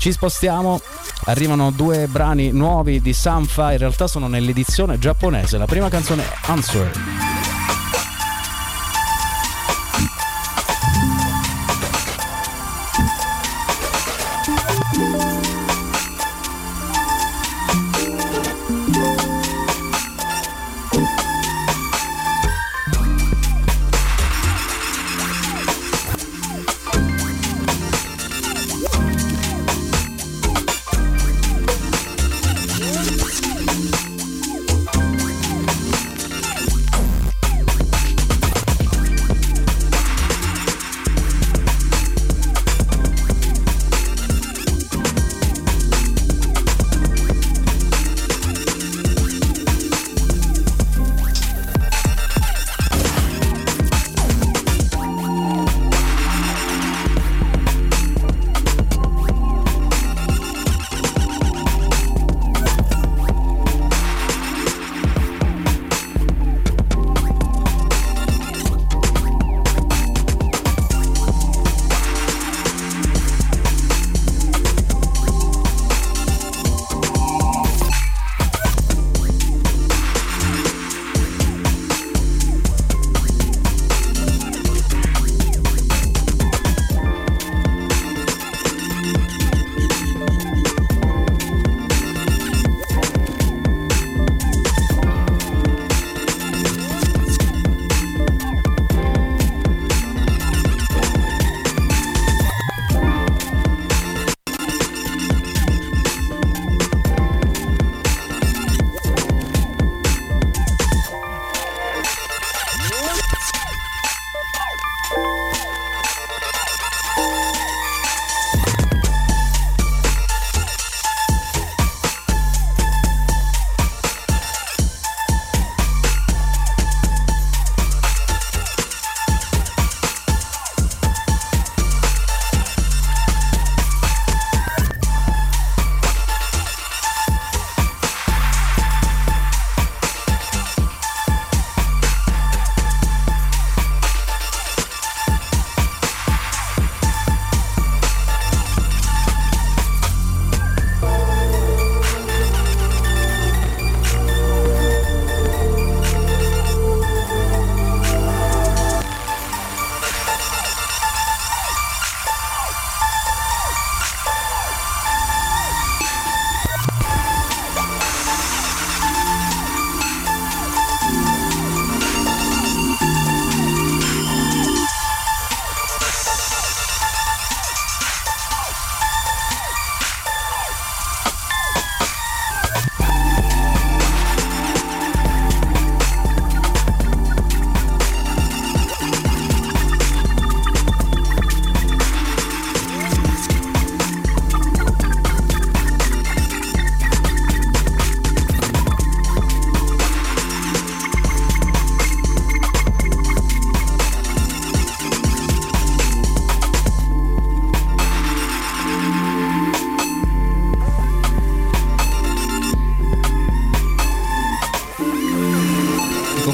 Ci spostiamo, arrivano due brani nuovi di Sampha, in realtà sono nell'edizione giapponese. La prima canzone è Answer.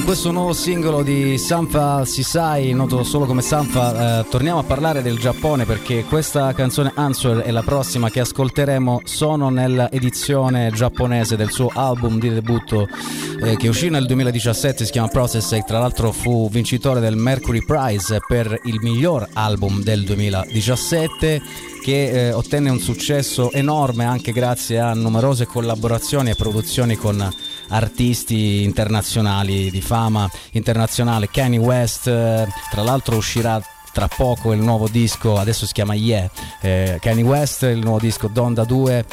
questo nuovo singolo di Sampha Sisai, noto solo come Sampha. Torniamo a parlare del Giappone, perché questa canzone Answer e la prossima che ascolteremo sono nell'edizione giapponese del suo album di debutto, che uscì nel 2017, si chiama Process, e tra l'altro fu vincitore del Mercury Prize per il miglior album del 2017, che ottenne un successo enorme anche grazie a numerose collaborazioni e produzioni con artisti internazionali di fama internazionale. Kanye West, tra l'altro, uscirà tra poco il nuovo disco, adesso si chiama Yeah, Kanye West, il nuovo disco Donda 2,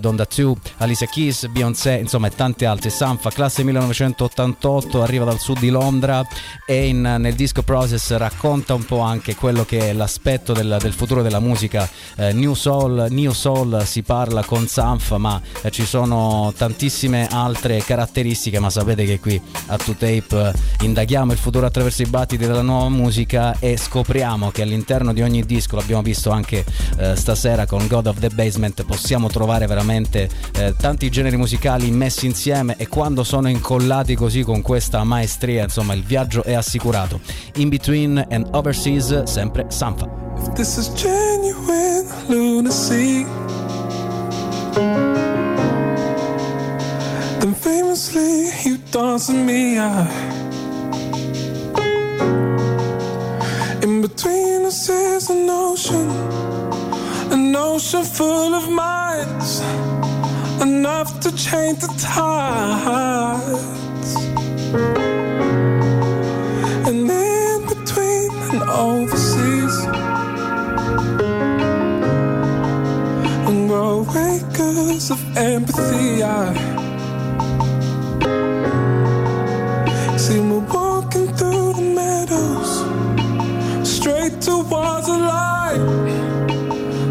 Donda 2, Alicia Keys, Beyoncé, insomma, e tanti altri. Sampha, classe 1988, arriva dal sud di Londra e nel disco Process racconta un po' anche quello che è l'aspetto del futuro della musica, New Soul si parla con Sampha, ma ci sono tantissime altre caratteristiche, ma sapete che qui a To Tape indaghiamo il futuro attraverso i battiti della nuova musica e scopriamo che all'interno di ogni disco, l'abbiamo visto anche stasera con God of the Basement, possiamo trovare veramente tanti generi musicali messi insieme, e quando sono incollati così con questa maestria, insomma, il viaggio è assicurato. In Between and Overseas, sempre Sampha. If this is genuine lunacy, then famously you dance with me, in between us is an ocean full of minds, enough to change the tides. And in between and overseas, and we're wakers of empathy. See, we're walking through the meadows, straight towards a light,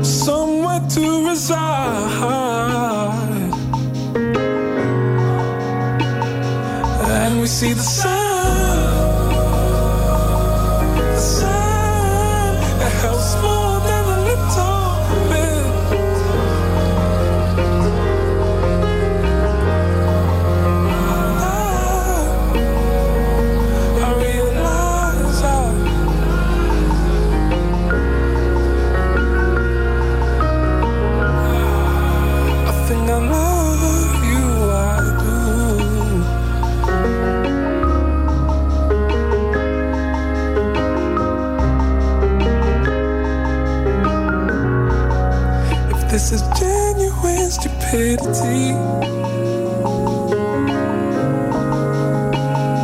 somewhere to reside. And we see the sun that helps more than a little bit. I realize I love you, I do. If this is genuine stupidity,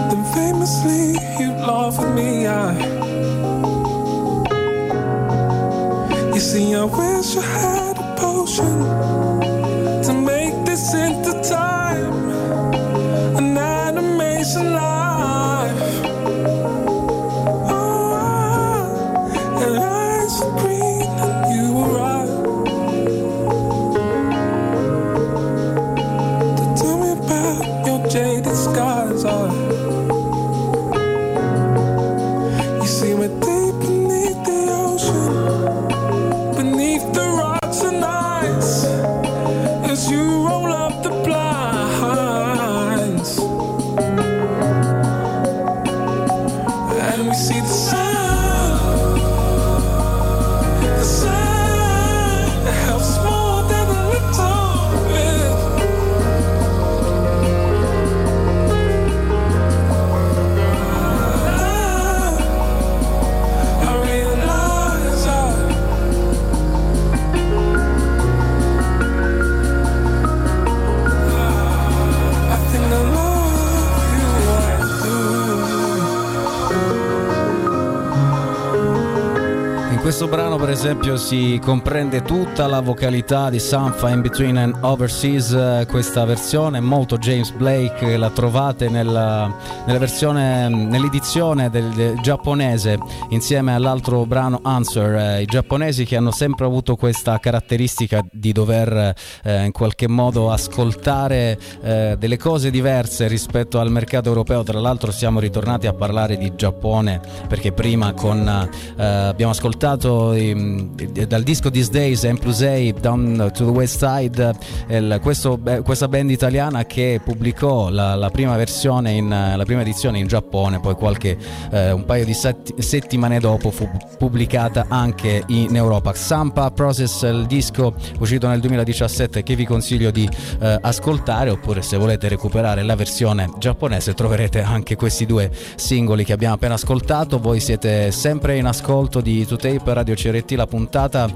then famously you laugh at me. You see, I wish I had a potion to make this into time, an animation life. Oh, and eyes were green and you were right to tell me about your jaded skies. You see, we're deep beneath the ocean, beneath the rocks and ice. As you roll up the blinds, and we see the sun that helps more than a little bit. I realize I love you, I do. In questo brano, per esempio, si comprende tutta la vocalità di Sampha, In Between and Overseas. Questa versione è molto James Blake, la trovate nell'edizione del giapponese insieme all'altro brano Answer. I giapponesi che hanno sempre avuto questa caratteristica di dover in qualche modo ascoltare delle cose diverse rispetto al mercato europeo. Tra l'altro siamo ritornati a parlare di Giappone, perché prima abbiamo ascoltato dal disco These Days, M+A, Down to the West Side, questa band italiana che pubblicò la prima versione, la prima edizione in Giappone, poi un paio di settimane dopo fu pubblicata anche in Europa. Sampha, Process, il disco uscito nel 2017 che vi consiglio di ascoltare, oppure se volete recuperare la versione giapponese troverete anche questi due singoli che abbiamo appena ascoltato. Voi siete sempre in ascolto di To Tape Radio CRT, la puntata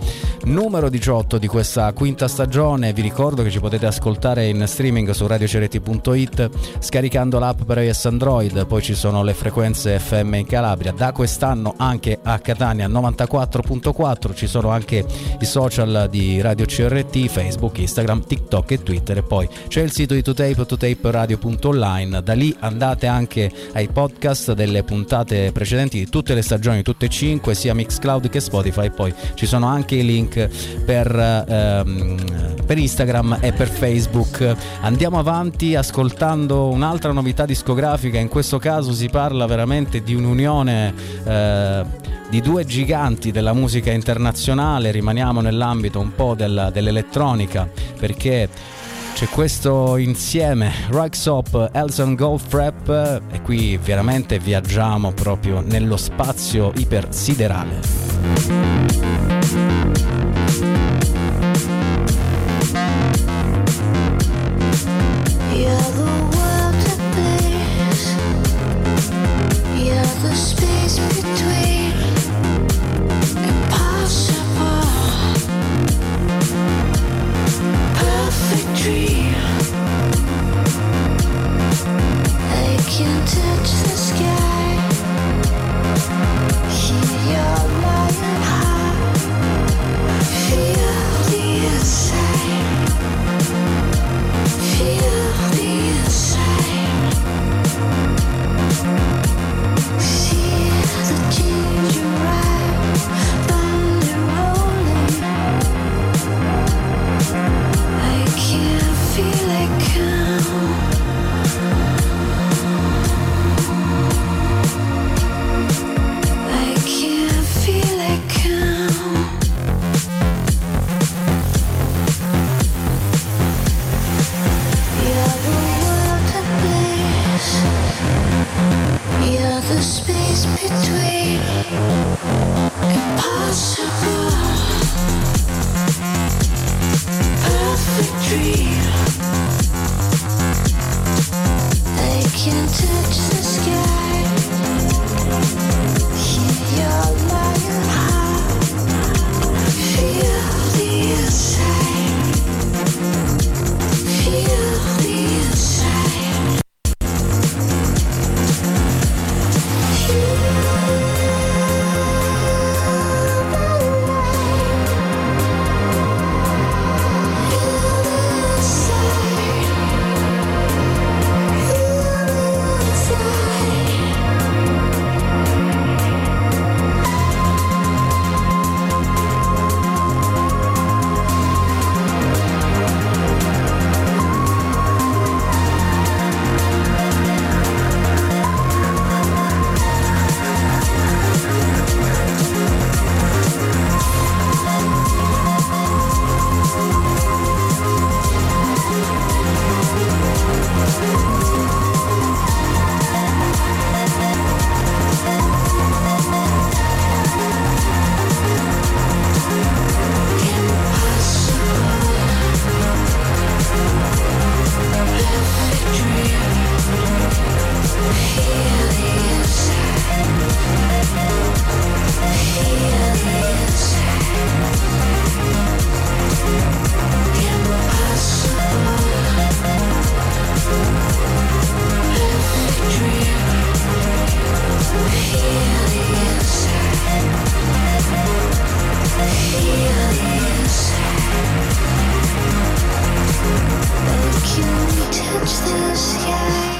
numero 18 di questa quinta stagione. Vi ricordo che ci potete ascoltare in streaming su radiocrt.it scaricando l'app per iOS Android. Poi ci sono le frequenze FM in Calabria, da quest'anno anche a Catania 94.4. ci sono anche i social di Radio CRT, Facebook, Instagram, TikTok e Twitter, e poi c'è il sito di To Tape, totaperadio.online. da lì andate anche ai podcast delle puntate precedenti di tutte le stagioni, tutte e cinque, sia Mixcloud che Spotify. Poi ci sono anche i link per Instagram e per Facebook. Andiamo avanti ascoltando un'altra novità discografica. In questo caso si parla veramente di un'unione di due giganti della musica internazionale. Rimaniamo nell'ambito un po' dell'elettronica, perché c'è questo insieme Rexop, Elson Goldfrapp, e qui veramente viaggiamo proprio nello spazio ipersiderale.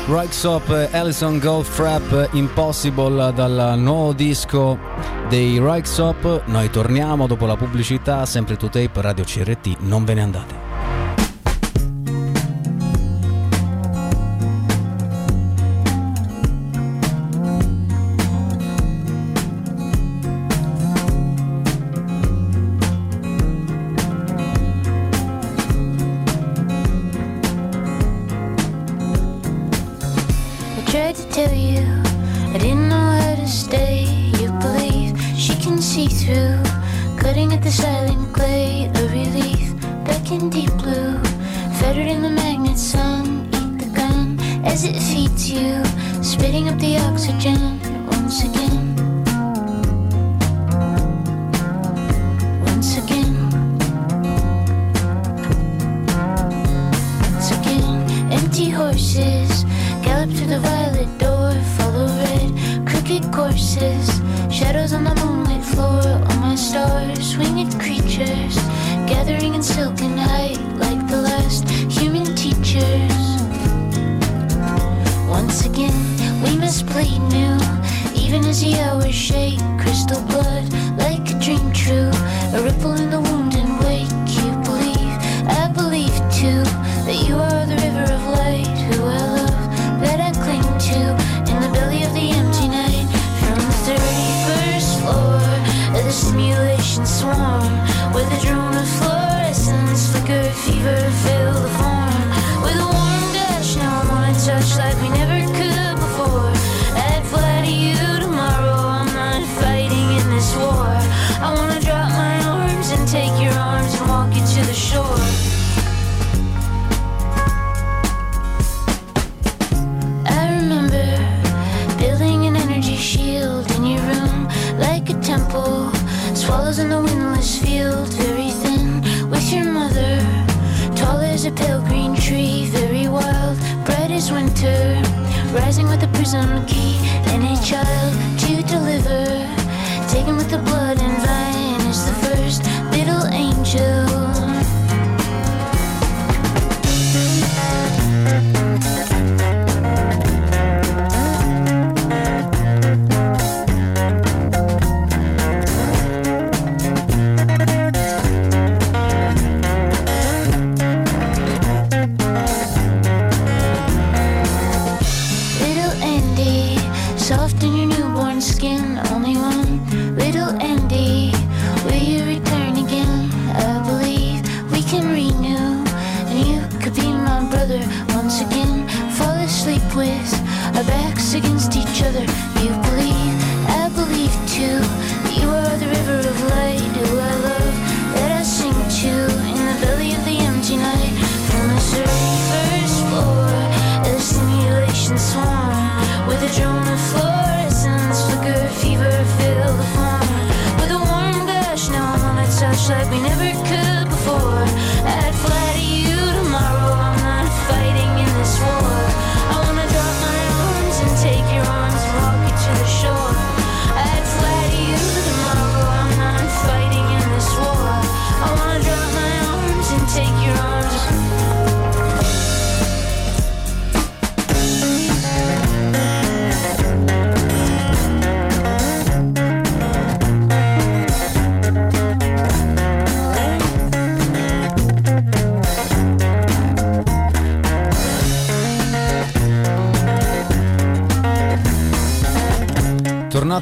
Rexop, Alison Goldfrapp, Impossible dal nuovo disco dei Rexop. Noi torniamo dopo la pubblicità, sempre To Tape Radio CRT, non ve ne andate. tried to tell you, I didn't know where to stay. You believe she can see through, cutting at the silent clay. A relief, back in deep blue, fettered in the magnet sun. Eat the gun as it feeds you, spitting up the oxygen once again. Horses gallop to the violet door, follow red crooked courses, shadows on the moonlit floor. All my stars, winged creatures, gathering in silken height like the last human teachers. Once again, we must play new, even as the hours shake. Crystal blood, like a dream true, a ripple in the wound and wake. You believe, I believe too, that you are the river of light, who I love, that I cling to, in the belly of the empty night. From the 31st floor of the simulation swarm, where the drone of fluorescence flicker, fever fill the form. With a warm dash, now I wanna touch like we never could before. I'd fly to you tomorrow, I'm not fighting in this war. I wanna drop my arms and take your arms and walk you to the shore. Swallows in the windless field, very thin, with your mother. Tall as a pale green tree, very wild, bright as winter. Rising with a prism key, and a child to deliver. Taken with the blood and vine is the first little angel.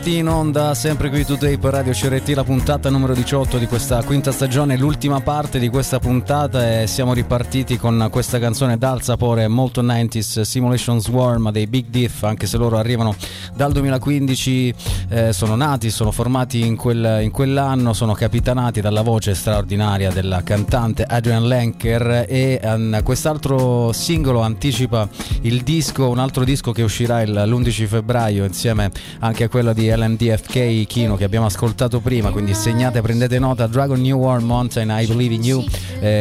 In onda sempre qui To Tape Radio CRT, la puntata numero 18 di questa quinta stagione, l'ultima parte di questa puntata, e siamo ripartiti con questa canzone dal sapore molto 90s, Simulation Swarm dei Big Diff, anche se loro arrivano dal 2015, sono nati, sono formati in quell'anno, sono capitanati dalla voce straordinaria della cantante Adrian Lenker, e quest'altro singolo anticipa il disco, un altro disco che uscirà l'11 febbraio insieme anche a quello di LNDFK Kino che abbiamo ascoltato prima. Quindi segnate, prendete nota, Dragon New War Mountain, I Believe in You,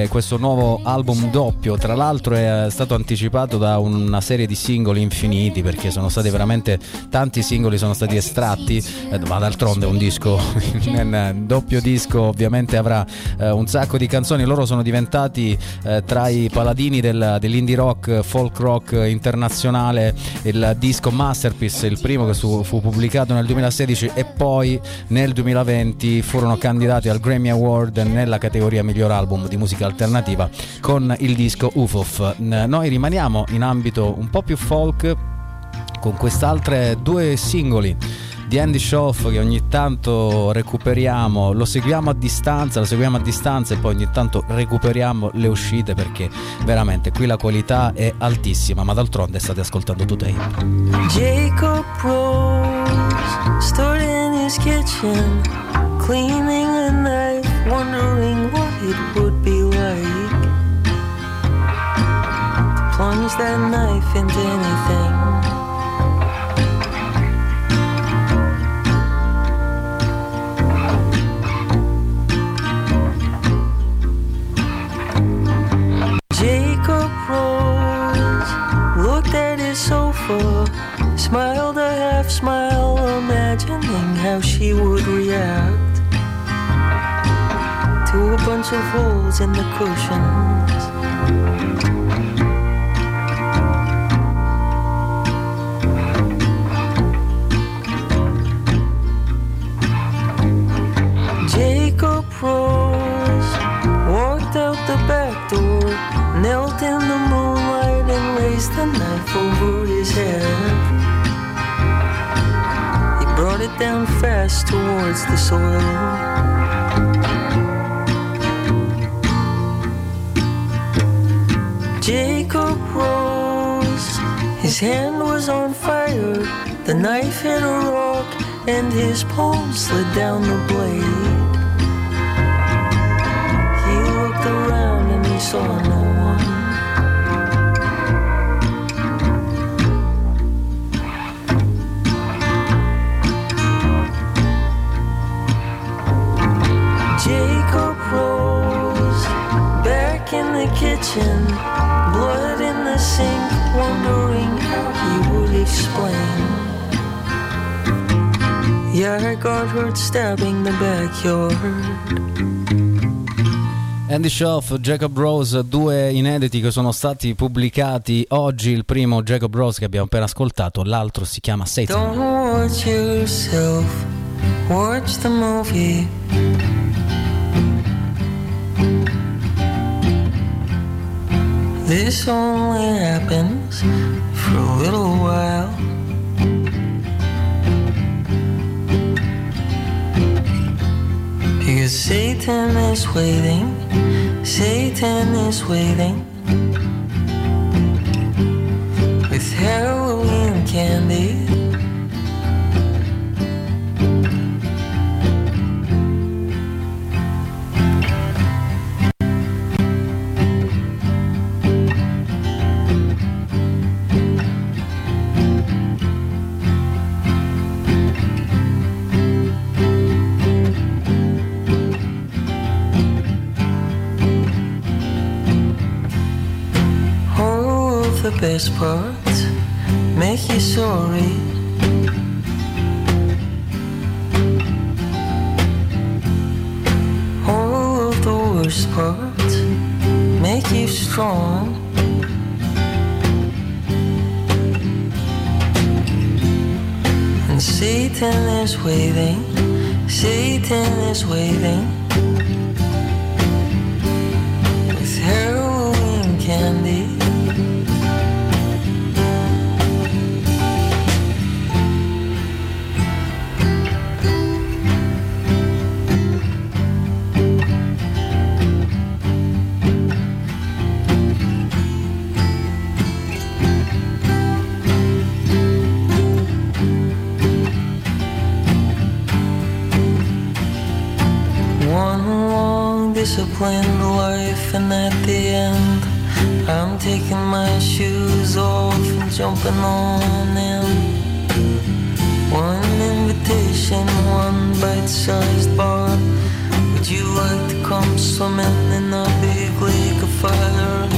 questo nuovo album doppio, tra l'altro è stato anticipato da una serie di singoli infiniti, perché sono stati veramente tanti singoli, sono stati estratti, ma d'altronde un disco, un doppio disco ovviamente avrà un sacco di canzoni. Loro sono diventati tra i paladini dell'indie rock, folk rock internazionale, il disco Masterpiece, il primo che fu pubblicato nel 2016, e poi nel 2020 furono candidati al Grammy Award nella categoria miglior album di musica alternativa con il disco UFOF. Noi rimaniamo in ambito un po' più folk con quest'altre due singoli di Andy Schoff, che ogni tanto recuperiamo, lo seguiamo a distanza e poi ogni tanto recuperiamo le uscite, perché veramente qui la qualità è altissima. Ma d'altronde state ascoltando To Tape. Jacob Rose, stored in his kitchen, cleaning a knife, wondering what it would be like to plunge that knife into anything. Sofa, smiled a half smile, imagining how she would react to a bunch of holes in the cushions. Jacob Rose walked out the back door, knelt in the moonlight and raised the knife over his head. He brought it down fast towards the soil. Jacob Rose, his hand was on fire, the knife hit a rock and his palm slid down the blade. He looked around and he saw no one. Jacob Rose, back in the kitchen, blood in the sink, wondering how he would explain. Yeah, I got hurt stabbing the backyard. Andy Schoff, Jacob Rose, due inediti che sono stati pubblicati oggi. Il primo, Jacob Rose, che abbiamo appena ascoltato, l'altro si chiama Satan. Don't watch yourself, watch the movie. This only happens for a little while. Because Satan is waiting, Satan is waiting with Halloween candy. The best parts make you sorry. All of the worst parts make you strong. And Satan is waiting, Satan is waiting with Halloween candy. Disciplined life, and at the end I'm taking my shoes off and jumping on in. One invitation, one bite-sized bar. Would you like to come swimming in a big lake of fire?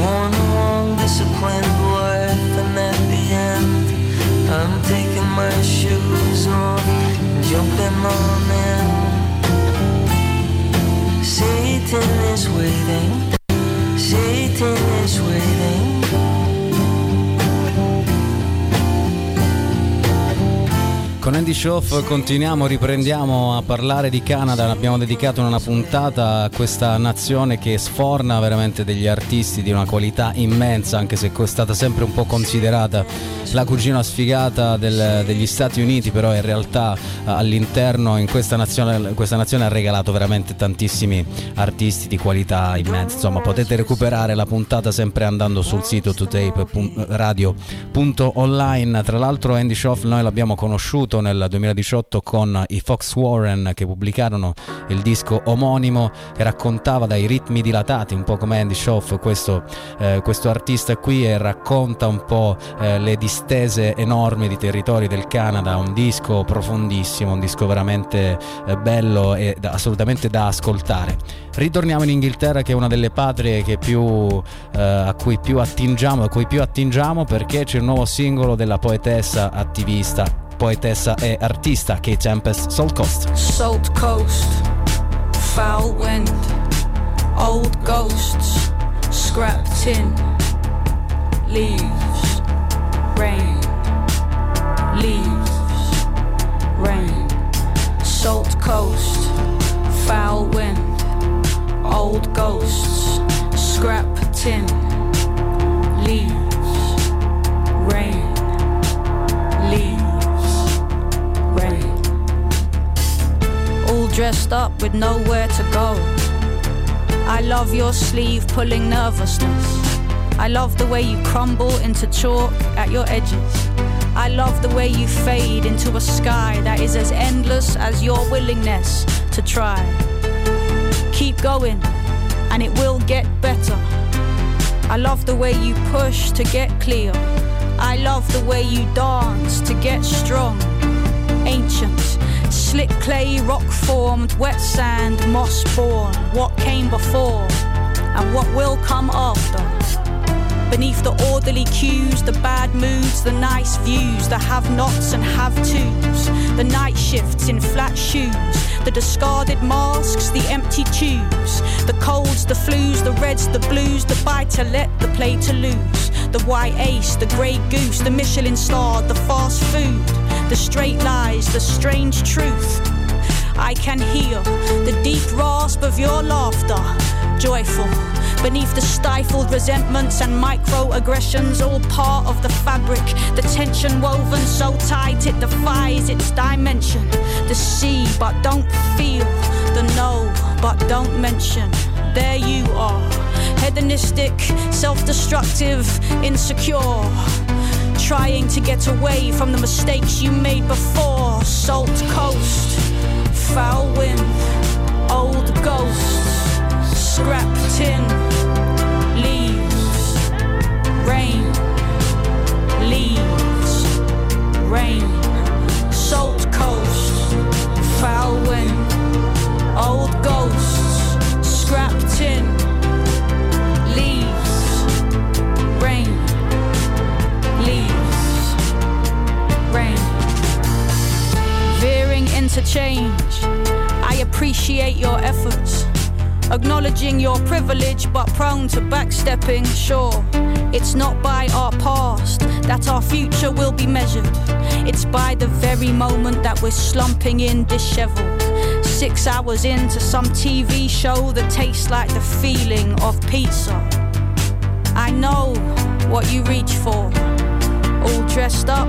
One long disciplined life, and at the end I'm taking my shoes off and jumping on in. Satan is waiting, Satan is waiting. Con Andy Schoff continuiamo, riprendiamo a parlare di Canada. Abbiamo dedicato una puntata a questa nazione che sforna veramente degli artisti di una qualità immensa, anche se è stata sempre un po' considerata la cugina sfigata degli Stati Uniti, però in realtà all'interno, in questa nazione ha regalato veramente tantissimi artisti di qualità immensa. Insomma, potete recuperare la puntata sempre andando sul sito totape.radio.online. Tra l'altro Andy Schoff noi l'abbiamo conosciuto nel 2018 con i Fox Warren, che pubblicarono il disco omonimo che raccontava dai ritmi dilatati, un po' come Andy Schoff questo artista qui, e racconta un po' le distese enormi di territori del Canada. Un disco profondissimo, un disco veramente bello e assolutamente da ascoltare. Ritorniamo in Inghilterra, che è una delle patrie che a cui più attingiamo, perché c'è il nuovo singolo della poetessa e artista Kate Tempest, Salt Coast, foul wind, old ghosts, scrapped in, leaves, rain, leaves, rain. Salt Coast, foul wind, old ghosts, scrapped in, leaves, rain, leaves. All dressed up with nowhere to go. I love your sleeve pulling nervousness. I love the way you crumble into chalk at your edges. I love the way you fade into a sky that is as endless as your willingness to try. Keep going and it will get better. I love the way you push to get clear. I love the way you dance to get strong. Ancient, slick clay, rock formed, wet sand, moss born. What came before and what will come after. Beneath the orderly cues, the bad moods, the nice views, the have-nots and have-tos, the night shifts in flat shoes, the discarded masks, the empty tubes, the colds, the flus, the reds, the blues, the buy-to-let, the play-to-lose, the white ace, the grey goose, the Michelin star, the fast food, the straight lies, the strange truth. I can hear the deep rasp of your laughter, joyful, beneath the stifled resentments and microaggressions, all part of the fabric, the tension woven so tight it defies its dimension. The see but don't feel, the know but don't mention. There you are, hedonistic, self-destructive, insecure, trying to get away from the mistakes you made before. Salt Coast, foul wind, old ghosts, scrapped in, leaves, rain, leaves, rain. Salt Coast, foul wind, old ghosts, scrapped in, leaves, rain, leaves, rain. Veering interchange, I appreciate your efforts. Acknowledging your privilege but prone to backstepping, sure. It's not by our past that our future will be measured. It's by the very moment that we're slumping in disheveled. 6 hours into some TV show that tastes like the feeling of pizza. I know what you reach for. All dressed up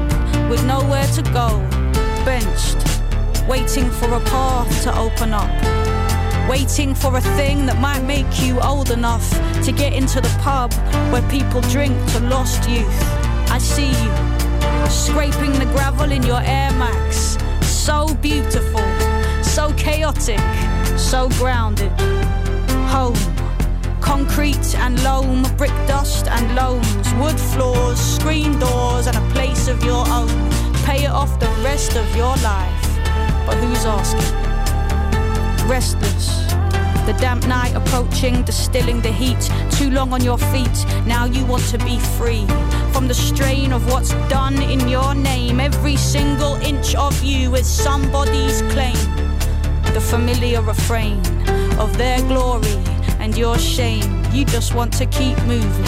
with nowhere to go. Benched, waiting for a path to open up. Waiting for a thing that might make you old enough to get into the pub where people drink to lost youth. I see you, scraping the gravel in your Air Max. So beautiful, so chaotic, so grounded. Home, concrete and loam, brick dust and loams, wood floors, screen doors and a place of your own. Pay it off the rest of your life, but who's asking? Restless, the damp night approaching, distilling the heat, too long on your feet, now you want to be free from the strain of what's done in your name. Every single inch of you is somebody's claim, the familiar refrain of their glory and your shame. You just want to keep moving,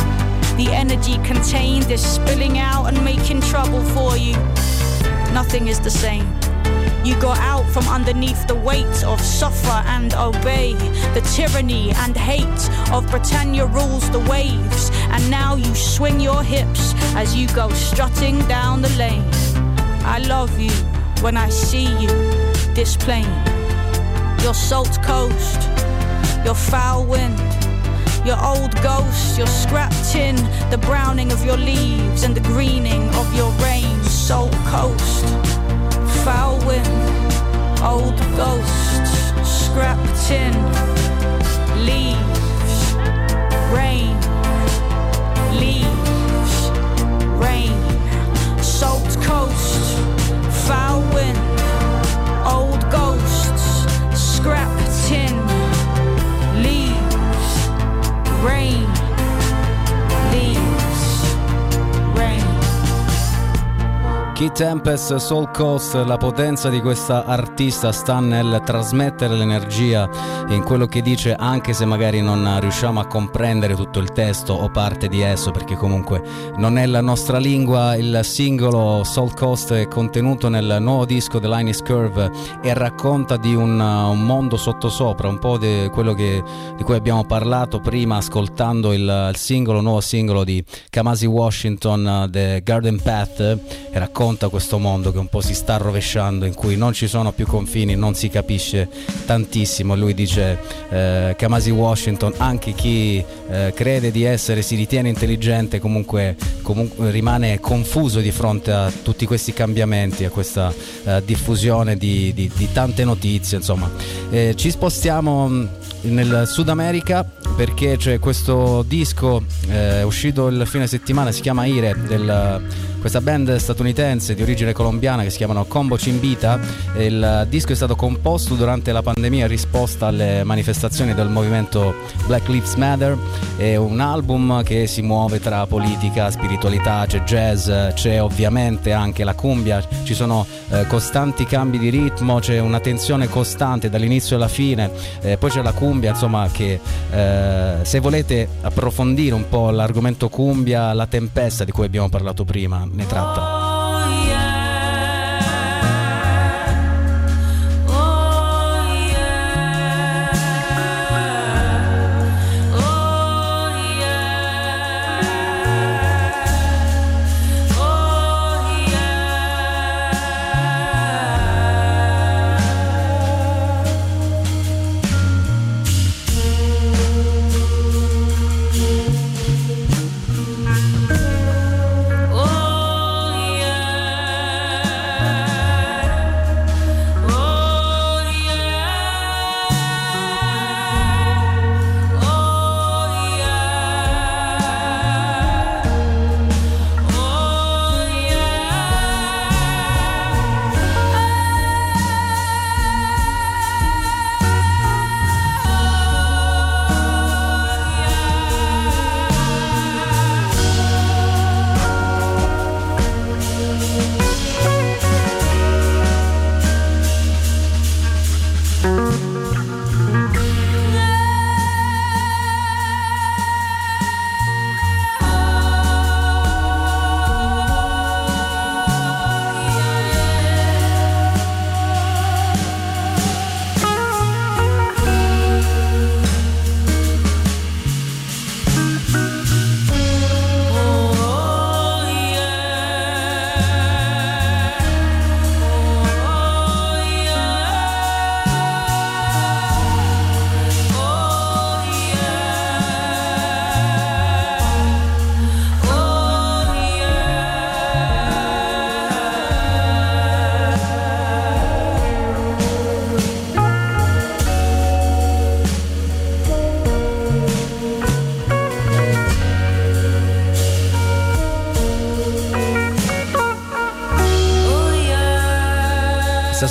the energy contained is spilling out and making trouble for you. Nothing is the same. You got out from underneath the weight of suffer and obey, the tyranny and hate of Britannia rules the waves, and now you swing your hips as you go strutting down the lane. I love you when I see you this plain. Your salt coast, your foul wind, your old ghost, your scrap tin, the browning of your leaves and the greening of your rain. Salt coast, foul wind, old ghost, scrap tin, leaves, rain, leaves, rain. Salt coast, foul wind, old ghosts, scrap tin, leaves, rain, leaves, rain. Key Tempest, Soul Coast, la potenza di questa artista sta nel trasmettere l'energia in quello che dice, anche se magari non riusciamo a comprendere tutto il testo o parte di esso, perché comunque non è la nostra lingua. Il singolo Soul Coast è contenuto nel nuovo disco The Line is Curve e racconta di un mondo sottosopra, un po' di quello di cui abbiamo parlato prima ascoltando il nuovo singolo di Kamasi Washington, The Garden Path, e racconta questo mondo che un po' si sta rovesciando, in cui non ci sono più confini, non si capisce tantissimo. Lui dice, Kamasi Washington, anche chi crede di essere, si ritiene intelligente, comunque rimane confuso di fronte a tutti questi cambiamenti, a questa diffusione di tante notizie, insomma. Ci spostiamo nel Sud America perché c'è questo disco uscito il fine settimana, si chiama Ire, questa band statunitense di origine colombiana che si chiamano Combo Cimbita. Il disco è stato composto durante la pandemia in risposta alle manifestazioni del movimento Black Lives Matter. È un album che si muove tra politica, spiritualità, c'è jazz, c'è ovviamente anche la cumbia, ci sono costanti cambi di ritmo, c'è una tensione costante dall'inizio alla fine, poi c'è la cumbia, insomma, che se volete approfondire un po' l'argomento cumbia, La Tempesta di cui abbiamo parlato prima ne tratta.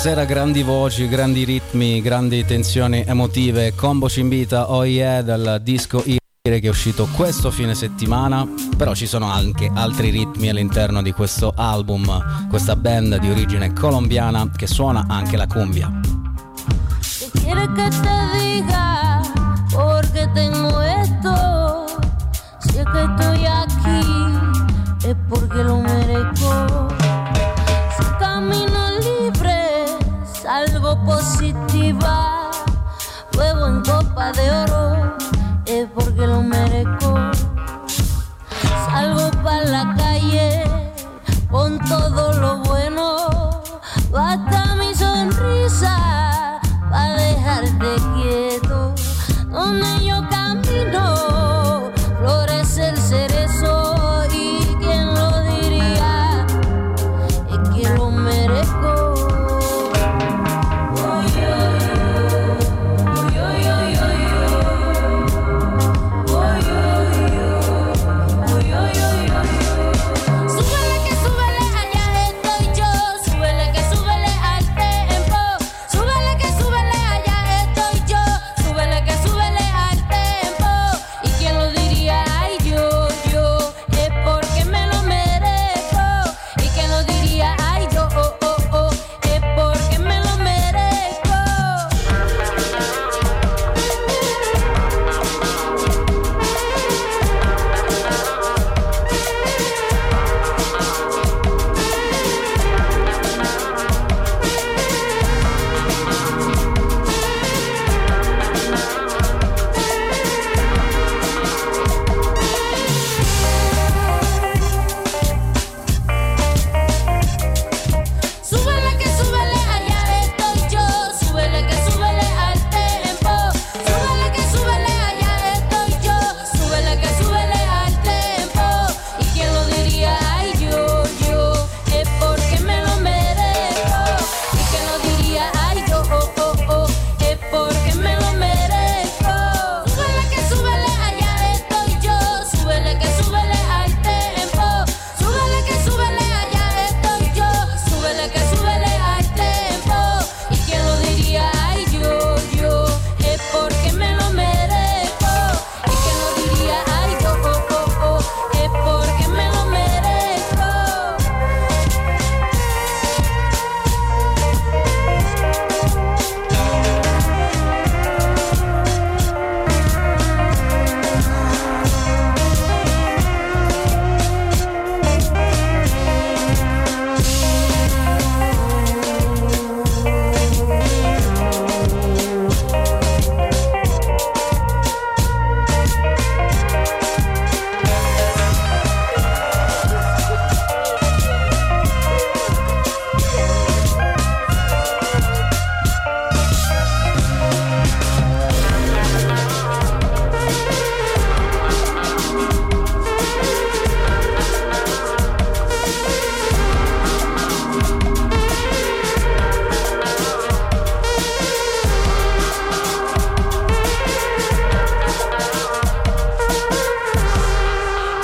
Stasera grandi voci, grandi ritmi, grandi tensioni emotive. Combo Cimbita, oh yeah, dal disco Ire che è uscito questo fine settimana. Però ci sono anche altri ritmi all'interno di questo album, questa band di origine colombiana che suona anche la cumbia. Quiero que te diga porque tengo esto. Si es que estoy aquí es porque lo merezco. Si camino libre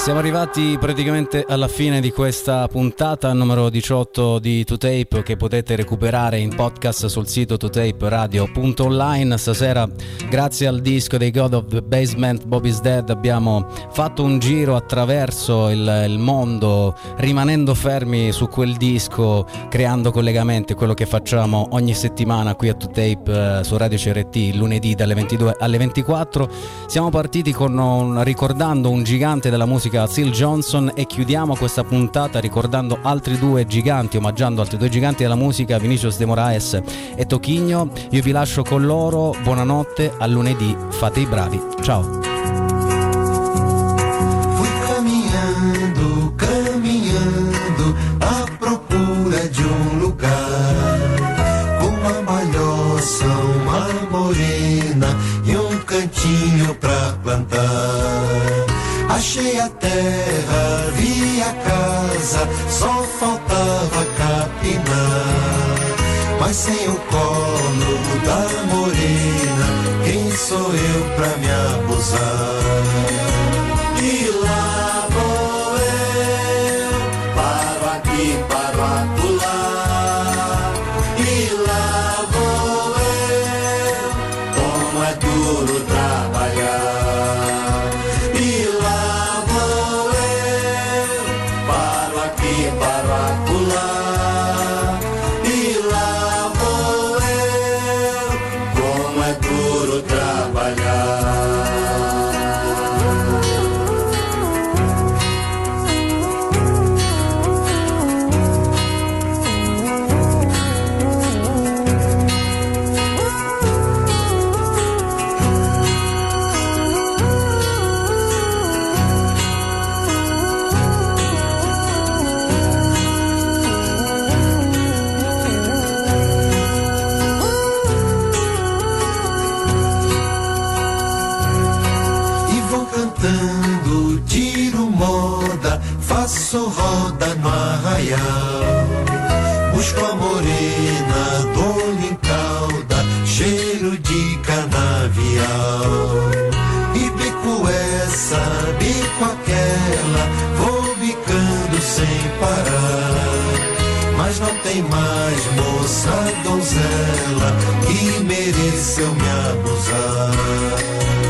Siamo arrivati praticamente alla fine di questa puntata numero 18 di To Tape, che potete recuperare in podcast sul sito totaperadio.online. Stasera, grazie al disco dei God of the Basement, Bobby's Dead, abbiamo fatto un giro attraverso il mondo, rimanendo fermi su quel disco, creando collegamenti, quello che facciamo ogni settimana qui a To Tape su Radio CRT, lunedì dalle 22 alle 24. Siamo partiti ricordando un gigante della musica, Syl Johnson, e chiudiamo questa puntata ricordando altri due giganti, omaggiando altri due giganti della musica, Vinicius de Moraes e Toquinho. Io vi lascio con loro, buonanotte, a lunedì, fate i bravi, ciao. Fui caminhando, caminhando a procura de lugar, uma malhoça, uma morena e cantinho pra plantar. Achei a terra, vi a casa, só faltava capinar. Mas sem o colo da morena, quem sou eu pra me abusar? E lá vou eu, paro aqui, paro acolá. E lá vou eu, como é duro trabalhar. Trabalhar. matando, tiro moda, faço roda no arraial. Busco a morena, dou-lhe em cauda, cheiro de canavial. E bico essa, bico aquela, vou bicando sem parar. Mas não tem mais moça donzela que mereceu me abusar.